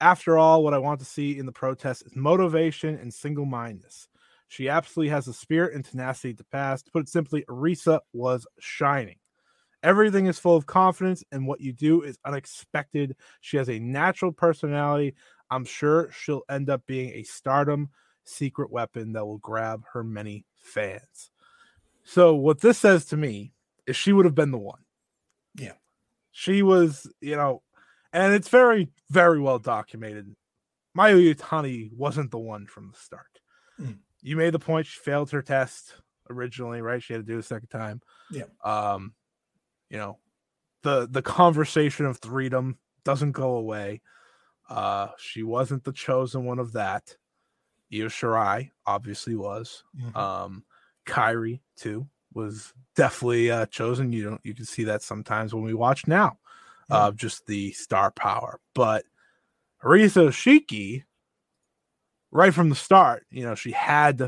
After all, what I want to see in the protest is motivation and single-mindedness. She absolutely has the spirit and tenacity to pass. To put it simply, Arisa was shining. Everything is full of confidence, and what you do is unexpected. She has a natural personality. I'm sure she'll end up being a Stardom secret weapon that will grab her many fans. So what this says to me is she would have been the one. Yeah. She was, you know, and it's very, very well documented. Mayu Iwatani wasn't the one from the start. You made the point. She failed her test originally, right? She had to do it a second time. Yeah. You know, the conversation of freedom doesn't go away. She wasn't the chosen one of that. Io Shirai obviously was. Kairi too was definitely chosen. You can see that sometimes when we watch now, just the star power. But Arisa Hoshiki, right from the start, you know, she had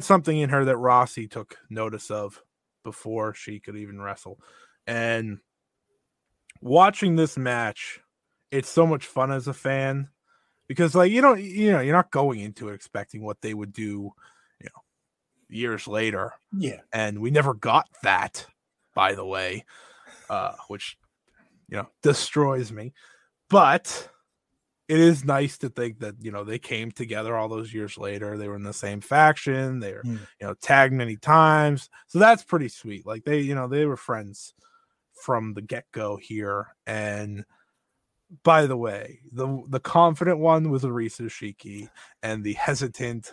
something in her that Rossi took notice of before she could even wrestle. And watching this match, it's so much fun as a fan because, like, you're not going into it expecting what they would do, you know, years later. Yeah. And we never got that, by the way, which, you know, destroys me. But it is nice to think that, you know, they came together all those years later. They were in the same faction. They were, you know, tagged many times. So that's pretty sweet. Like, they, you know, they were friends from the get-go here. And by the way, the confident one was Arisa Hoshiki, and the hesitant,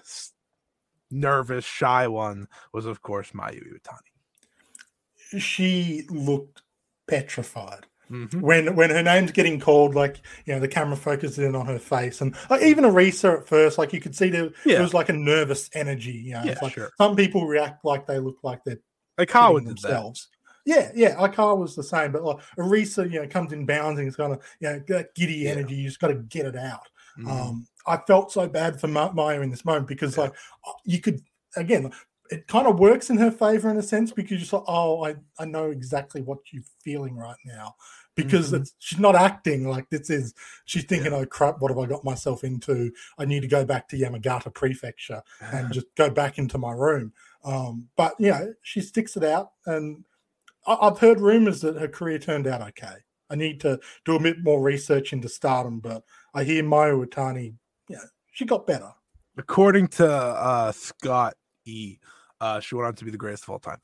nervous, shy one was, of course, Mayu Iwatani. She looked petrified. When her name's getting called, like, you know, the camera focuses in on her face, and like, even Arisa at first, like, you could see there was like a nervous energy. You know, it's like some people react like they look like they're Aikawa themselves. Yeah, Aikawa was the same, but like Arisa, you know, comes in bouncing. It's kind of, you know, that giddy energy. You just got to get it out. I felt so bad for Maya in this moment because, like, you could, again, it kind of works in her favor in a sense because you're just like, oh, I know exactly what you're feeling right now because she's not acting like this is, she's thinking, oh, crap, what have I got myself into? I need to go back to Yamagata Prefecture and just go back into my room. But, you know, she sticks it out, and I've heard rumors that her career turned out okay. I need to do a bit more research into Stardom, but I hear Mayu Iwatani, you know, she got better. According to Scott E., she went on to be the greatest of all time.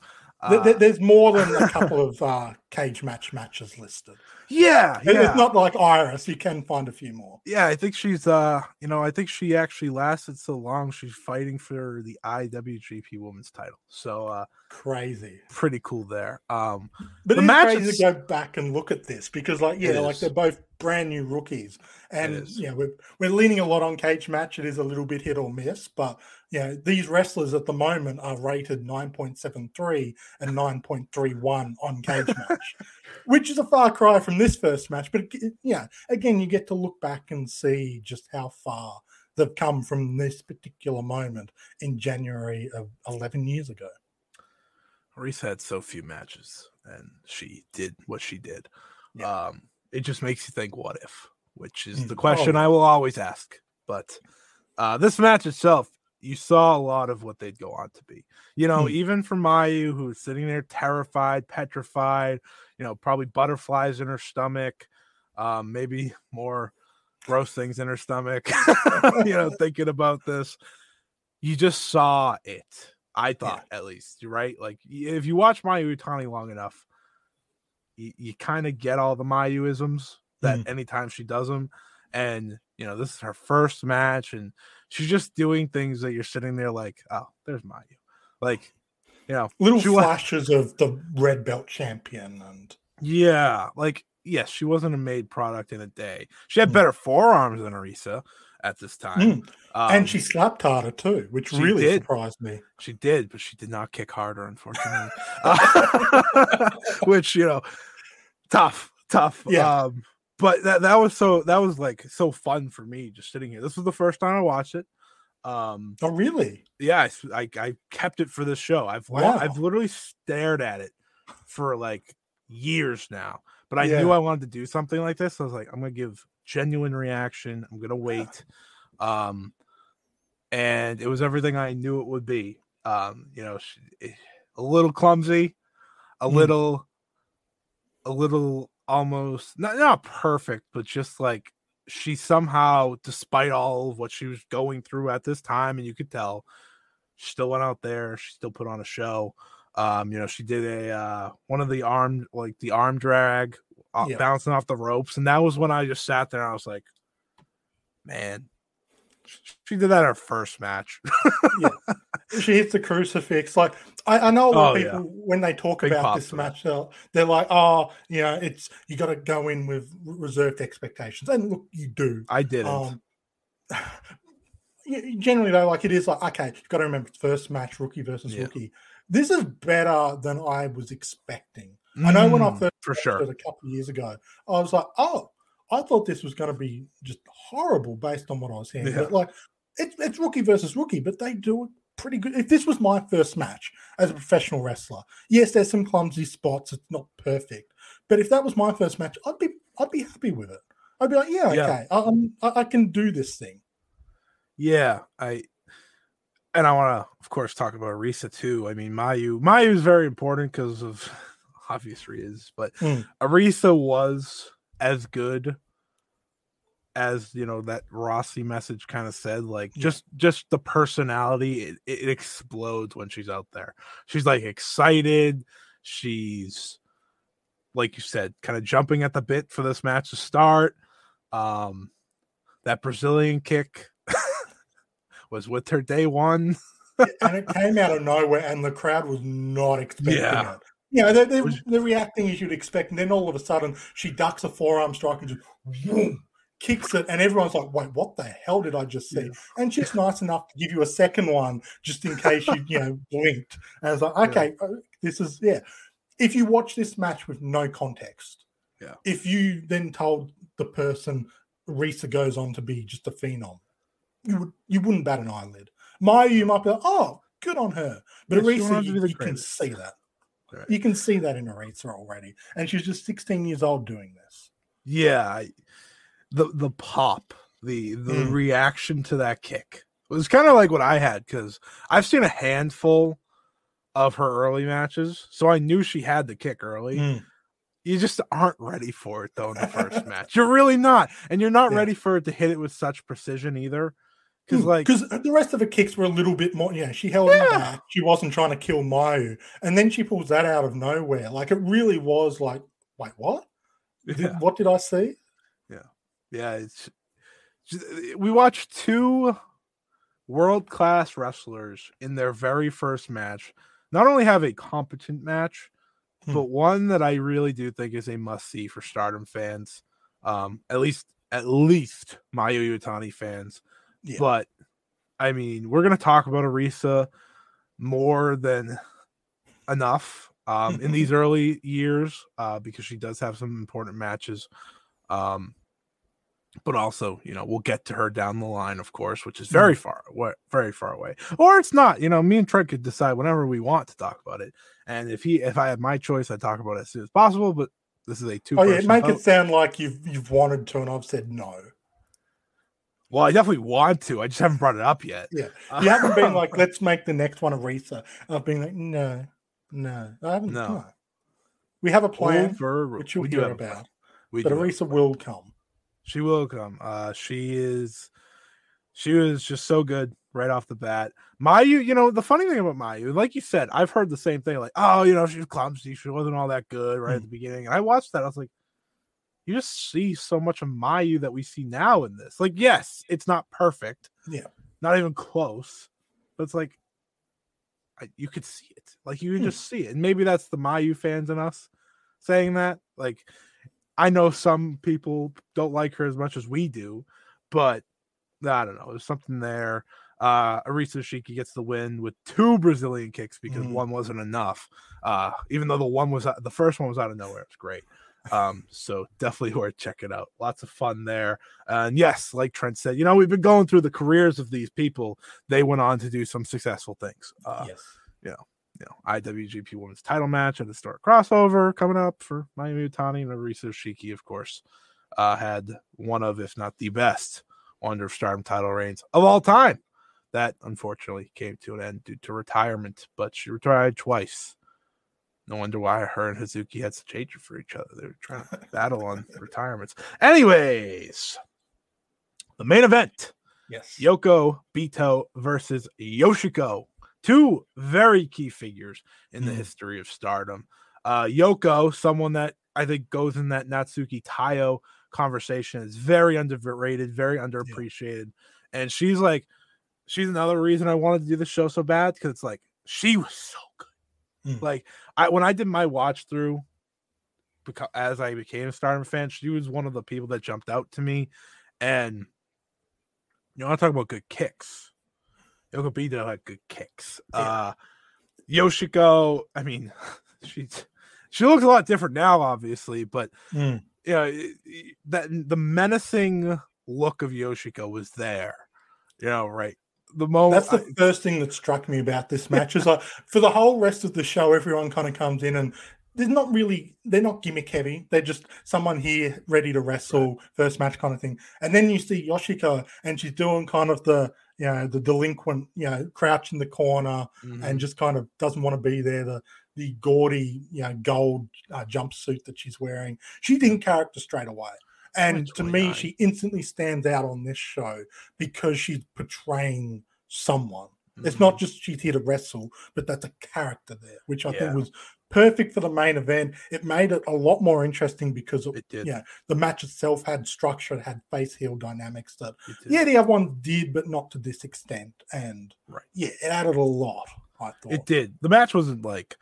There's more than a couple of cage matches listed. Yeah. It's not like Iris. You can find a few more. Yeah, I think she's, you know, I think she actually lasted so long. She's fighting for the IWGP Women's title. So crazy, pretty cool there. But it's crazy to go back and look at this because, like, yeah, like they're both brand new rookies, and yeah, we're leaning a lot on Cage Match. It is a little bit hit or miss, but yeah, these wrestlers at the moment are rated 9.73 and 9.31 on Cage Match, which is a far cry from this first match. But yeah, again, you get to look back and see just how far they've come from this particular moment in January of 11 years ago. Reese had so few matches, and she did what she did. Yeah. It just makes you think, what if? Which is the question I will always ask. But this match itself, you saw a lot of what they'd go on to be. You know, even for Mayu, who was sitting there terrified, petrified, you know, probably butterflies in her stomach, maybe more gross things in her stomach, you know, thinking about this. You just saw it, I thought, at least, right? Like, if you watch Mayu Iwatani long enough, you kind of get all the Mayu-isms that anytime she does them. And, you know, this is her first match, and she's just doing things that you're sitting there like, oh, there's Mayu. Like, you know. Little flashes of the red belt champion. And yeah, like, yes, she wasn't a made product in a day. She had better forearms than Arisa at this time. And she slapped harder too, which really surprised me. She did, but she did not kick harder, unfortunately. Which, you know, tough. Yeah. But that was so fun for me just sitting here. This was the first time I watched it. Oh, really? Yeah, I kept it for this show. I've literally stared at it for like years now. But I knew I wanted to do something like this. So I was like, I'm gonna give genuine reaction. I'm gonna wait. Yeah. And it was everything I knew it would be. You know, a little clumsy, a little. Almost not perfect, but just like she somehow, despite all of what she was going through at this time, and you could tell, she still went out there. She still put on a show. You know, she did a one of the arm drag, bouncing off the ropes, and that was when I just sat there and I was like, man, she did that in her first match. She hits the crucifix. Like I know a lot of people when they talk Big about this match, they're like, "Oh, you know, it's you got to go in with reserved expectations." And look, you do. I didn't. Generally, though, like it is like okay, you've got to remember it's first match, rookie versus rookie. This is better than I was expecting. I know when I first watched it a couple of years ago, I was like, "Oh, I thought this was going to be just horrible based on what I was hearing." Yeah. But like, it's rookie versus rookie, but they do it pretty good. If this was my first match as a professional wrestler, yes, there's some clumsy spots. It's not perfect, but if that was my first match, I'd be happy with it. I'd be like, okay, I can do this thing. Yeah, I want to, of course, talk about Arisa too. I mean, Mayu is very important because of obvious reasons, but Arisa was as good as, you know, that Rossi message kind of said, like, just the personality, it explodes when she's out there. She's, like, excited. She's, like you said, kind of jumping at the bit for this match to start. That Brazilian kick was with her day one. And it came out of nowhere, and the crowd was not expecting it. You know, they're reacting as you'd expect, and then all of a sudden, she ducks a forearm strike and just, boom, kicks it, and everyone's like, wait, what the hell did I just see? Yeah. And she's nice enough to give you a second one just in case you blinked. And I was like, okay, this is, if you watch this match with no context, if you then told the person Risa goes on to be just a phenom, you wouldn't bat an eyelid. Mayu, you might be like, oh, good on her. But Risa, you can see that. Right. You can see that in Arisa already. And she's just 16 years old doing this. Yeah, The pop, the reaction to that kick was kind of like what I had, because I've seen a handful of her early matches, so I knew she had the kick early. You just aren't ready for it, though, in the first match. You're really not, and you're not ready for it to hit it with such precision either. Because the rest of the kicks were a little bit more, she held it back. She wasn't trying to kill Mayu, and then she pulls that out of nowhere. Like, it really was like, wait, what? What did I see? Yeah, we watched two world-class wrestlers in their very first match not only have a competent match, but one that I really do think is a must-see for Stardom fans, at least Mayu Iwatani fans. Yeah. But, I mean, we're going to talk about Arisa more than enough in these early years because she does have some important matches. But also, you know, we'll get to her down the line, of course, which is very far away. Or it's not. You know, me and Trent could decide whenever we want to talk about it. And if I had my choice, I'd talk about it as soon as possible. But this is a two-person vote. It sound like you've wanted to, and I've said no. Well, I definitely want to. I just haven't brought it up yet. Yeah, you haven't been like, let's make the next one Arisa. I've been like, no, I haven't. No. We have a plan, which you'll hear about. But Arisa will come. She will come. She was just so good right off the bat. Mayu, you know, the funny thing about Mayu, like you said, I've heard the same thing. Like, oh, you know, she was clumsy. She wasn't all that good right at the beginning. And I watched that. I was like, you just see so much of Mayu that we see now in this. Like, yes, it's not perfect. Yeah. Not even close. But it's like, you could see it. Like, you could just see it. And maybe that's the Mayu fans in us saying that. Like, I know some people don't like her as much as we do. But I don't know. There's something there. Arisa Hoshiki gets the win with 2 Brazilian kicks because one wasn't enough. Even though the first one was out of nowhere. It was great. So definitely worth checking out. Lots of fun there. And yes, like Trent said, you know, we've been going through the careers of these people. They went on to do some successful things. Yes. You know, IWGP Women's Title match and the historic crossover coming up for Mayu Iwatani, and Arisa Hoshiki, of course, had one of, if not the best, Wonder of Stardom title reigns of all time. That unfortunately came to an end due to retirement, but she retired twice. No wonder why her and Hazuki had such hatred for each other. They were trying to battle on retirements. Anyways, the main event. Yes. Yoko Bito versus Yoshiko. 2 very key figures in the history of Stardom. Yoko, someone that I think goes in that Natsuki Taiyo conversation, is very underrated, very underappreciated. Yeah. And she's another reason I wanted to do the show so bad, because it's like, she was so good. Like, when I did my watch through, because as I became a Stardom fan, she was one of the people that jumped out to me. And you know, I talk about good kicks. Yoko Bito had good kicks. Yeah. Yoshiko, I mean, she looks a lot different now, obviously, but you know, that the menacing look of Yoshiko was there. You know, right. The moment that's the first thing that struck me about this match is like, for the whole rest of the show, everyone kind of comes in and they're not gimmick heavy. They're just someone here ready to wrestle, first match kind of thing. And then you see Yoshiko, and she's doing kind of the, you know, the delinquent, you know, crouch in the corner and just kind of doesn't want to be there. The gaudy, you know, gold jumpsuit that she's wearing. She didn't character straight away. And to me, she instantly stands out on this show because she's portraying someone. It's not just she's here to wrestle, but that's a character there, which I think was perfect for the main event. It made it a lot more interesting because it did. Yeah, the match itself had structure, it had face-heel dynamics that, the other one did, but not to this extent. And, it added a lot, I thought. It did. The match wasn't like...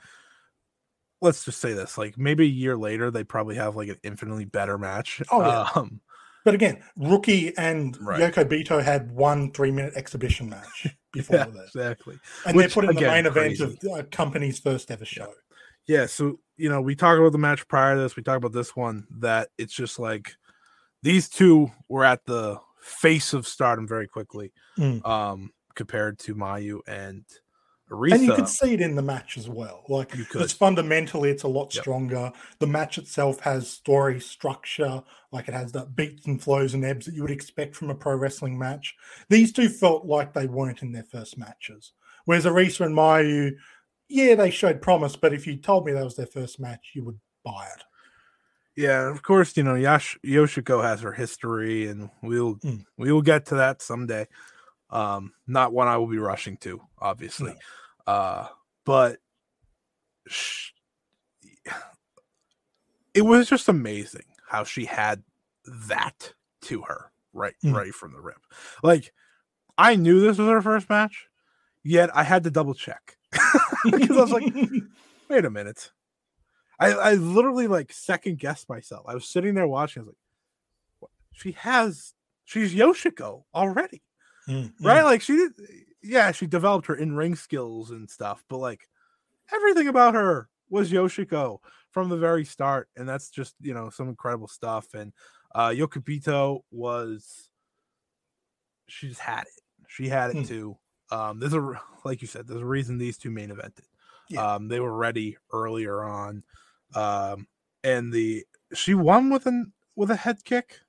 Let's just say this, like maybe a year later, they probably have like an infinitely better match. Oh, yeah. But again, Rookie and Yoko Bito had one 3-minute exhibition match before that. Exactly. And they put in the main event of a company's first ever show. Yeah. So, you know, we talked about the match prior to this. We talked about this one, that it's just like these two were at the face of Stardom very quickly compared to Mayu and Arisa. And you could see it in the match as well. Like, it's fundamentally, it's a lot stronger. The match itself has story structure. Like, it has that beats and flows and ebbs that you would expect from a pro wrestling match. These two felt like they weren't in their first matches. Whereas Arisa and Mayu, they showed promise, but if you told me that was their first match, you would buy it. Yeah, of course, you know, Yoshiko has her history, and we'll get to that someday. Not one I will be rushing to, obviously. No. But it was just amazing how she had that to her right from the rip. Like, I knew this was her first match, yet I had to double check because I was like, wait a minute. I literally like second guessed myself. I was sitting there watching. I was like, what? She's Yoshiko already. Like she developed her in-ring skills and stuff, but like everything about her was Yoshiko from the very start, and that's just, you know, some incredible stuff. And Yoko Bito she had it too. There's a, like you said, there's a reason these two main evented. They were ready earlier on, and she won with a head kick.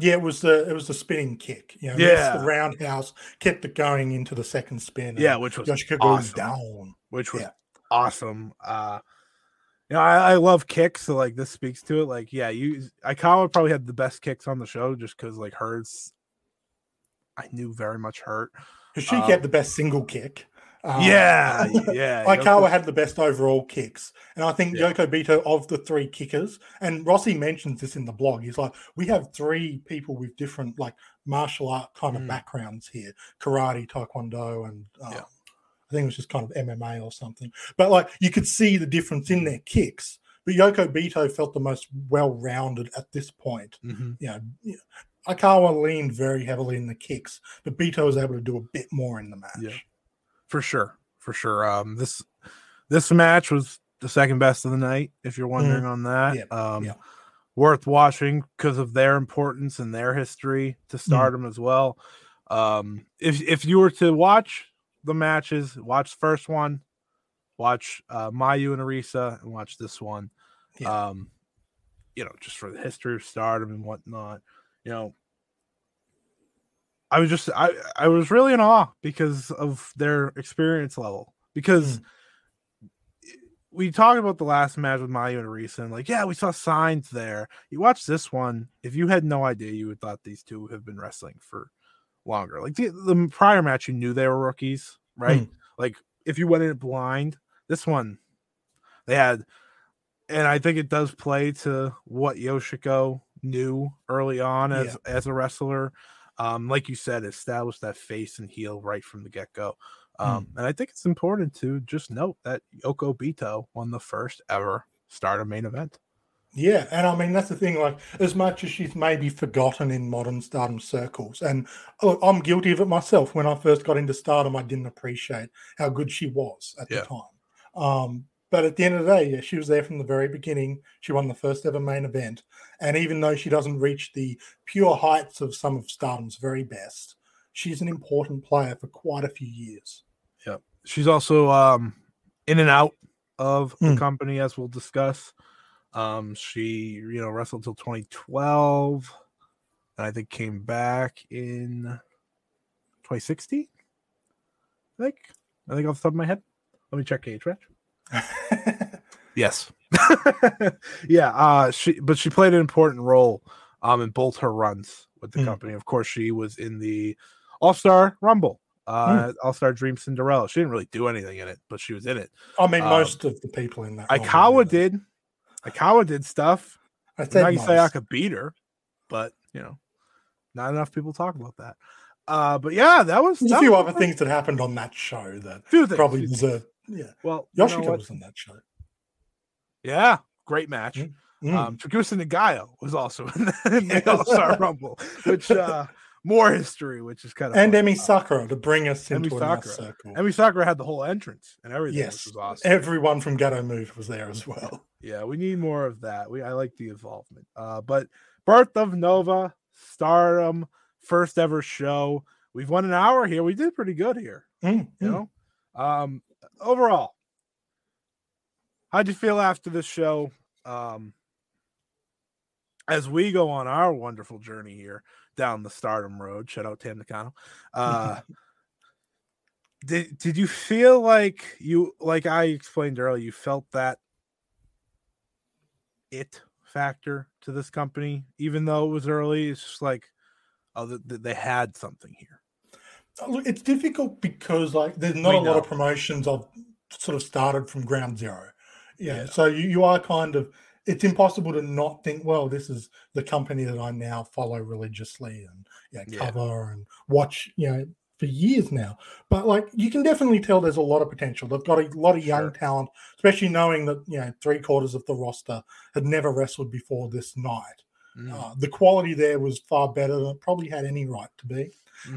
Yeah, it was the spinning kick. You know, the roundhouse kept it going into the second spin. Yeah, which was awesome. Down. Which was awesome. know, I love kicks, so like this speaks to it. Like, yeah, Aikawa probably had the best kicks on the show just because like hers, I knew very much hurt. Hoshiki had the best single kick. Aikawa had the best overall kicks, and I think Yoko Bito of the three kickers, and Rossi mentions this in the blog, he's like, we have three people with different like martial art kind of backgrounds here, karate, taekwondo, and I think it was just kind of MMA or something, but like you could see the difference in their kicks, but Yoko Bito felt the most well-rounded at this point. You know, Aikawa leaned very heavily in the kicks, but Bito was able to do a bit more in the match. For sure. This match was the second best of the night, if you're wondering on that. Worth watching because of their importance and their history to Stardom as well. If you were to watch the matches, watch the first one, watch Mayu and Arisa, and watch this one. You know, just for the history of Stardom and whatnot. You know, I was just I was really in awe because of their experience level. Because we talked about the last match with Mayu and Arisa, and like, yeah, we saw signs there. You watch this one, if you had no idea, you would thought these two have been wrestling for longer. Like the prior match, you knew they were rookies, right? Like if you went in blind, this one they had, and I think it does play to what Yoshiko knew early on as a wrestler. Like you said, establish that face and heel right from the get-go. And I think it's important to just note that Yoko Bito won the first ever Stardom main event. Yeah, and I mean, that's the thing, like, as much as she's maybe forgotten in modern Stardom circles, and look, I'm guilty of it myself. When I first got into Stardom, I didn't appreciate how good she was at the time. But at the end of the day, she was there from the very beginning. She won the first ever main event. And even though she doesn't reach the pure heights of some of Stardom's very best, she's an important player for quite a few years. Yeah. She's also in and out of the company, as we'll discuss. She, you know, wrestled till 2012, and I think came back in 2016, I think off the top of my head. Let me check Cage Match. Yes. She played an important role in both her runs with the company. Of course, she was in the All-Star Rumble, All-Star Dream Cinderella. She didn't really do anything in it, but she was in it. I mean, most of the people in that Aikawa did stuff. I think I can say I could beat her, but you know, not enough people talk about that. But yeah, that was a few other things that happened on that show that probably deserve. Yeah, well, Yoshiko was on that show. Yeah, great match. Chigusa Nagayo was also in the All-Star Rumble, which more history, which is kind of and fun. Emi Sakura to bring us into a circle. Emi Sakura had the whole entrance and everything. Yes, which was awesome. Everyone from Gatoh Move was there as well. Yeah, we need more of that. I like the involvement. But Birth of Nova, Stardom, first ever show. We've won an hour here. We did pretty good here. You know. Overall, how'd you feel after this show? As we go on our wonderful journey here down the Stardom Road, shout out Tam Nakano. Did you feel like I explained earlier, you felt that it factor to this company, even though it was early? It's just like, oh, they had something here. Look, it's difficult because like there's not a lot of promotions I've sort of started from ground zero. So you are kind of, it's impossible to not think, well, this is the company that I now follow religiously and cover and watch, for years now. But like you can definitely tell there's a lot of potential. They've got a lot of young talent, especially knowing that, 3/4 of the roster had never wrestled before this night. The quality there was far better than it probably had any right to be.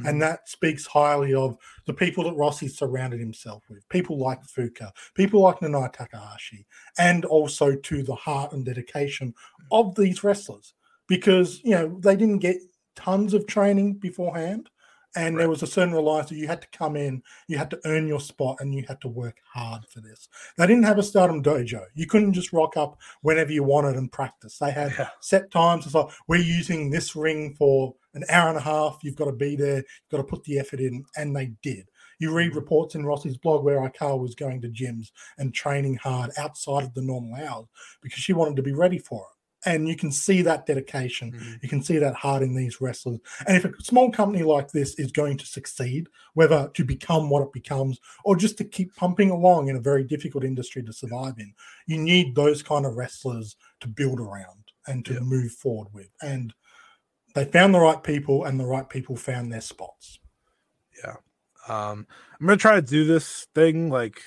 And that speaks highly of the people that Rossi surrounded himself with, people like Fuka, people like Nanae Takahashi, and also to the heart and dedication of these wrestlers because, they didn't get tons of training beforehand and there was a certain reliance that you had to come in, you had to earn your spot, and you had to work hard for this. They didn't have a Stardom dojo. You couldn't just rock up whenever you wanted and practice. They had set times. It's like, we're using this ring for an hour and a half, you've got to be there, you've got to put the effort in, and they did. You read reports in Rossi's blog where Aikawa was going to gyms and training hard outside of the normal hours because she wanted to be ready for it. And you can see that dedication. Mm-hmm. You can see that heart in these wrestlers. And if a small company like this is going to succeed, whether to become what it becomes or just to keep pumping along in a very difficult industry to survive in, you need those kind of wrestlers to build around and to move forward with. And they found the right people, and the right people found their spots. Yeah. I'm going to try to do this thing like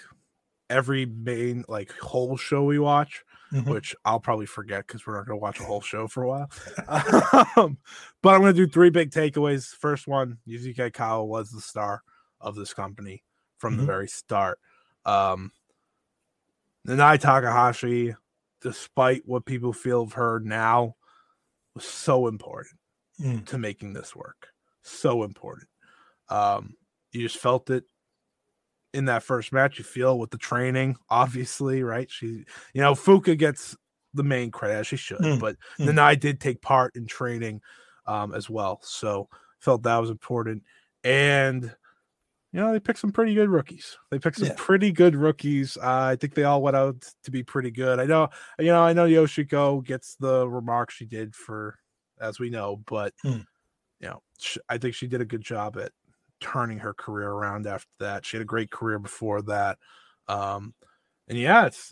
every main, like whole show we watch, which I'll probably forget because we're not going to watch a whole show for a while. But I'm going to do three big takeaways. First one, Yuzuki Aikawa was the star of this company from the very start. Nanae Takahashi, despite what people feel of her now, was so important to making this work. So important. You just felt it in that first match. You feel with the training, obviously, right? She, you know, Fuka gets the main credit as she should, but Nanae did take part in training as well. So felt that was important. And, you know, they picked some pretty good rookies. I think they all went out to be pretty good. I know, you know, I know Yoshiko gets the remark she did for, as we know, but, you know, I think she did a good job at turning her career around after that. She had a great career before that. And yeah, it's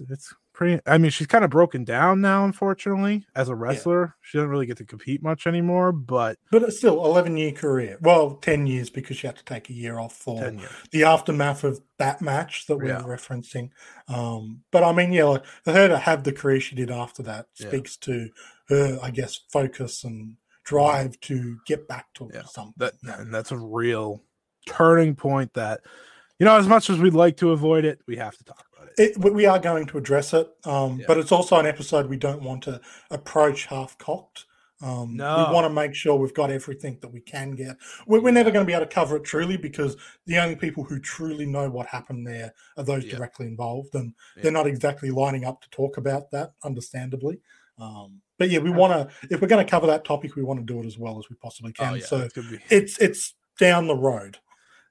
pretty, I mean, she's kind of broken down now, unfortunately, as a wrestler. She doesn't really get to compete much anymore, but it's still 11-year career. Well, 10 years because she had to take a year off for the aftermath of that match that we were referencing. But I mean, yeah, like, for her to have the career she did after that speaks to her, I guess, focus and drive to get back to something. And that's a real turning point that, you know, as much as we'd like to avoid it, we have to talk about it. We are going to address it, but it's also an episode we don't want to approach half-cocked. No. We want to make sure we've got everything that we can get. We're never going to be able to cover it truly because the only people who truly know what happened there are those directly involved, and they're not exactly lining up to talk about that, understandably. But, yeah, we want to – if we're going to cover that topic, we want to do it as well as we possibly can. Oh, yeah, so it's down the road.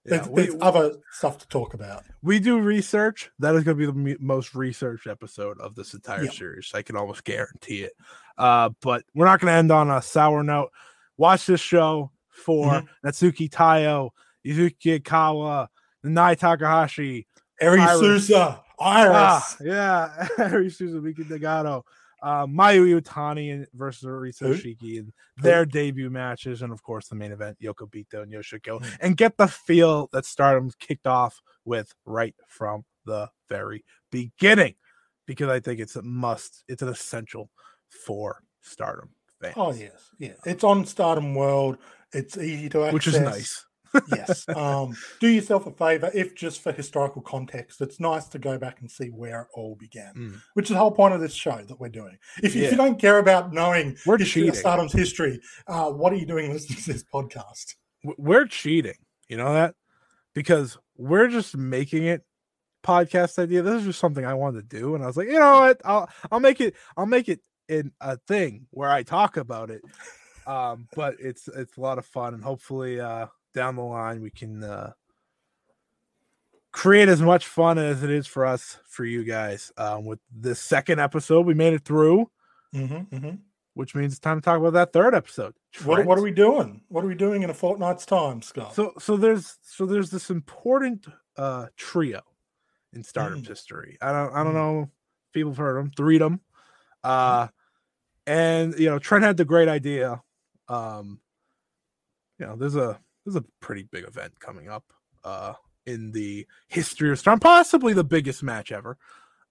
Yeah, there's other stuff to talk about. We do research. That is going to be the most researched episode of this entire series. I can almost guarantee it. But we're not going to end on a sour note. Watch this show for Natsuki Taiyo, Yuzuki Aikawa, Nanae Takahashi, Eri Susa, Iris. Eri Susa, Mika Nagano, Mayu Iwatani versus Arisa Hoshiki and their debut matches, and of course the main event, Yoko Bito and Yoshiko, and get the feel that Stardom kicked off with right from the very beginning, because I think it's a must, it's an essential for Stardom fans. Oh yes, yeah, it's on Stardom World. It's easy to access, which is nice. Yes. Do yourself a favor, if just for historical context, it's nice to go back and see where it all began, which is the whole point of this show that we're doing. If you don't care about knowing Stardom's history, what are you doing listening to this podcast? We're cheating, you know that? Because we're just making it podcast idea. This is just something I wanted to do, and I was like, you know what? I'll make it in a thing where I talk about it. But it's a lot of fun, and hopefully down the line, we can create as much fun as it is for us, for you guys. With this second episode, we made it through, which means it's time to talk about that third episode. What are we doing? What are we doing in a fortnight's time, Scott? So there's this important trio in Stardom's history. I don't know if people have heard them, Threedom, and you know, Trent had the great idea. You know, there's a pretty big event coming up in the history of Stardom, possibly the biggest match ever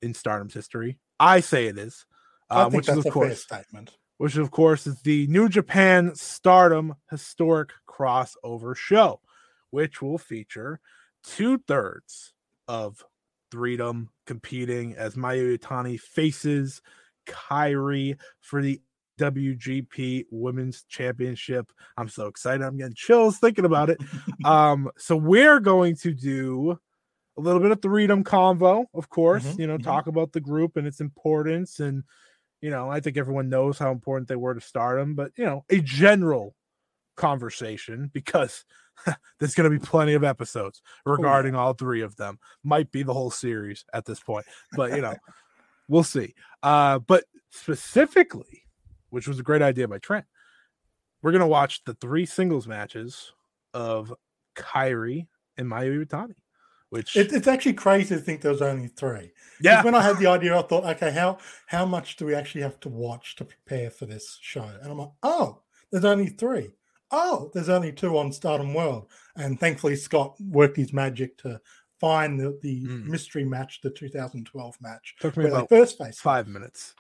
in Stardom's history. I say it is, which is of course a fair statement. Which of course is the New Japan Stardom Historic Crossover Show, which will feature 2/3 of Threedom competing as Mayu Iwatani faces Kairi for the WGP Women's Championship. I'm so excited. I'm getting chills thinking about it. So we're going to do a little bit of Threedom convo, of course, talk about the group and its importance. And, you know, I think everyone knows how important they were to Stardom, but, you know, a general conversation because there's going to be plenty of episodes regarding all three of them. Might be the whole series at this point, but you know, we'll see. But specifically, which was a great idea by Trent, we're going to watch the three singles matches of Kairi and Mayu Iwatani. Which it's actually crazy to think there's only three. Yeah. When I had the idea, I thought, okay, how much do we actually have to watch to prepare for this show? And I'm like, oh, there's only three. Oh, there's only two on Stardom World. And thankfully, Scott worked his magic to find the mystery match, the 2012 match. Took me about first face 5 minutes.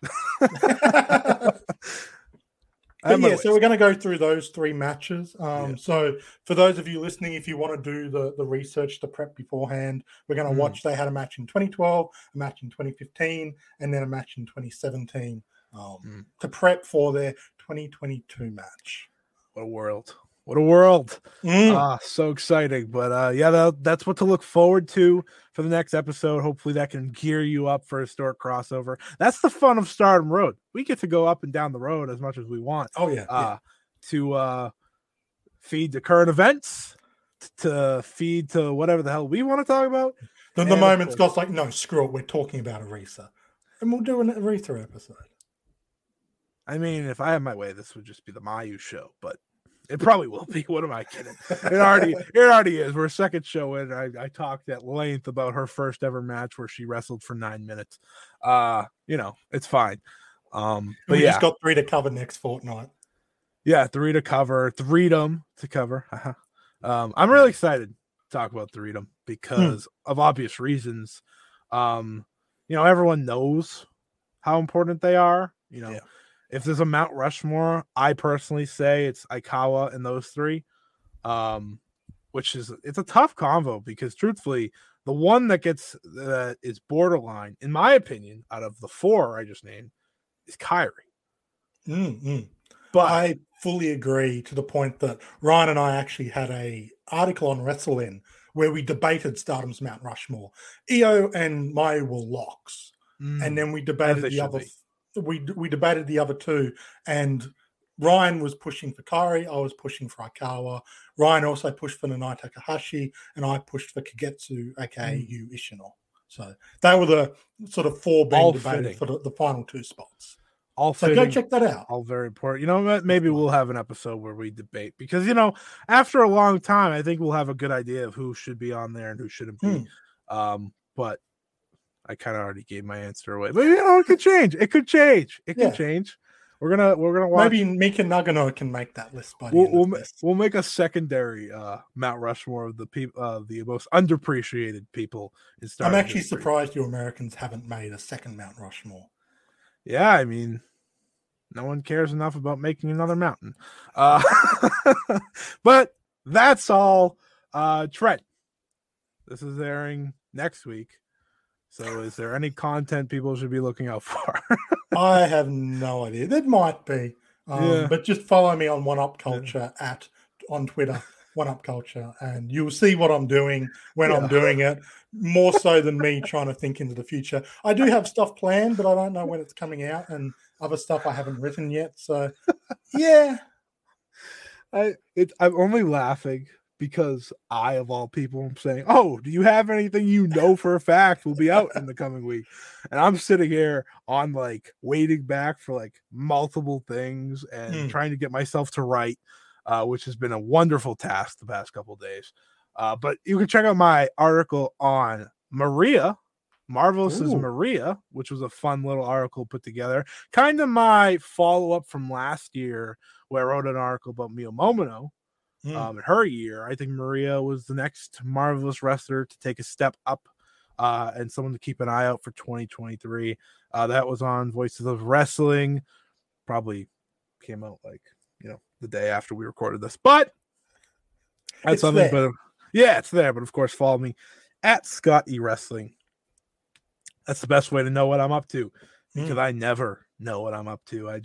So we're going to go through those three matches. So for those of you listening, if you want to do the research, the prep beforehand, we're going to watch. They had a match in 2012, a match in 2015, and then a match in 2017 to prep for their 2022 match. What a world. What a world. So exciting. But that's what to look forward to for the next episode. Hopefully that can gear you up for a historic crossover. That's the fun of Stardom Road. We get to go up and down the road as much as we want. To feed to current events, to feed to whatever the hell we want to talk about. Then the moment Scott's like, no, screw it. We're talking about Arisa. And we'll do an Arisa episode. I mean, if I had my way, this would just be the Mayu show, but it probably will be. What am I kidding? It already is. We're a second show in. I talked at length about her first ever match where she wrestled for 9 minutes. It's fine. But we just got three to cover next fortnight. Yeah, three to cover. Threedom to cover. I'm really excited to talk about Threedom because of obvious reasons. Everyone knows how important they are. If there's a Mount Rushmore, I personally say it's Aikawa and those three, it's a tough convo because truthfully, the one that gets that is borderline, in my opinion, out of the four I just named, is Kyrie. Mm-hmm. But I fully agree to the point that Ryan and I actually had an article on WrestleIn where we debated Stardom's Mount Rushmore. Io and Mayu were locks, and then we debated the other. We debated the other two, and Ryan was pushing for Kairi. I was pushing for Aikawa. Ryan also pushed for Nanae Takahashi, and I pushed for Kagetsu, aka Yu Ishino. So they were the sort of four being all debated fitting for the final two spots. Go check that out. All very important. You know what? Maybe we'll have an episode where we debate because, after a long time, I think we'll have a good idea of who should be on there and who shouldn't be. But I kind of already gave my answer away, but it could change. It could change. We're gonna watch. Maybe Mika Nagano can make that list. We'll make a secondary Mount Rushmore of the people, the most underappreciated people in Stardom. I'm actually surprised you Americans haven't made a second Mount Rushmore. Yeah, I mean, no one cares enough about making another mountain. But that's all. Trent, this is airing next week. So is there any content people should be looking out for? I have no idea. There might be. But just follow me on 1UpCulture on Twitter, 1UpCulture, and you'll see what I'm doing when I'm doing it, more so than me trying to think into the future. I do have stuff planned, but I don't know when it's coming out and other stuff I haven't written yet. So, I'm only laughing because I, of all people, am saying, oh, do you have anything you know for a fact will be out in the coming week? And I'm sitting here on, waiting back for, multiple things and trying to get myself to write, which has been a wonderful task the past couple of days. But you can check out my article on Maria, Marvelous's Maria, which was a fun little article put together. Kind of my follow-up from last year where I wrote an article about Mio Momono. In her year, I think Maria was the next marvelous wrestler to take a step up and someone to keep an eye out for 2023. That was on Voices of Wrestling. Probably came out the day after we recorded this. But that's it's something. There. But it's there. But of course, follow me at Scott E Wrestling. That's the best way to know what I'm up to because I never know what I'm up to. I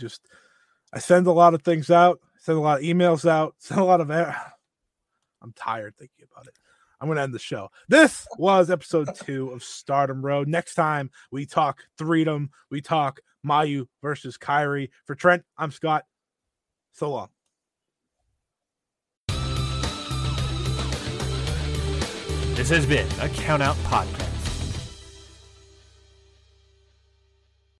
send a lot of things out. Send a lot of emails out. I'm tired thinking about it. I'm going to end the show. This was episode 2 of Stardom Road. Next time we talk Threedom. We talk Mayu versus Kairi. For Trent, I'm Scott. So long. This has been a Countout Podcast.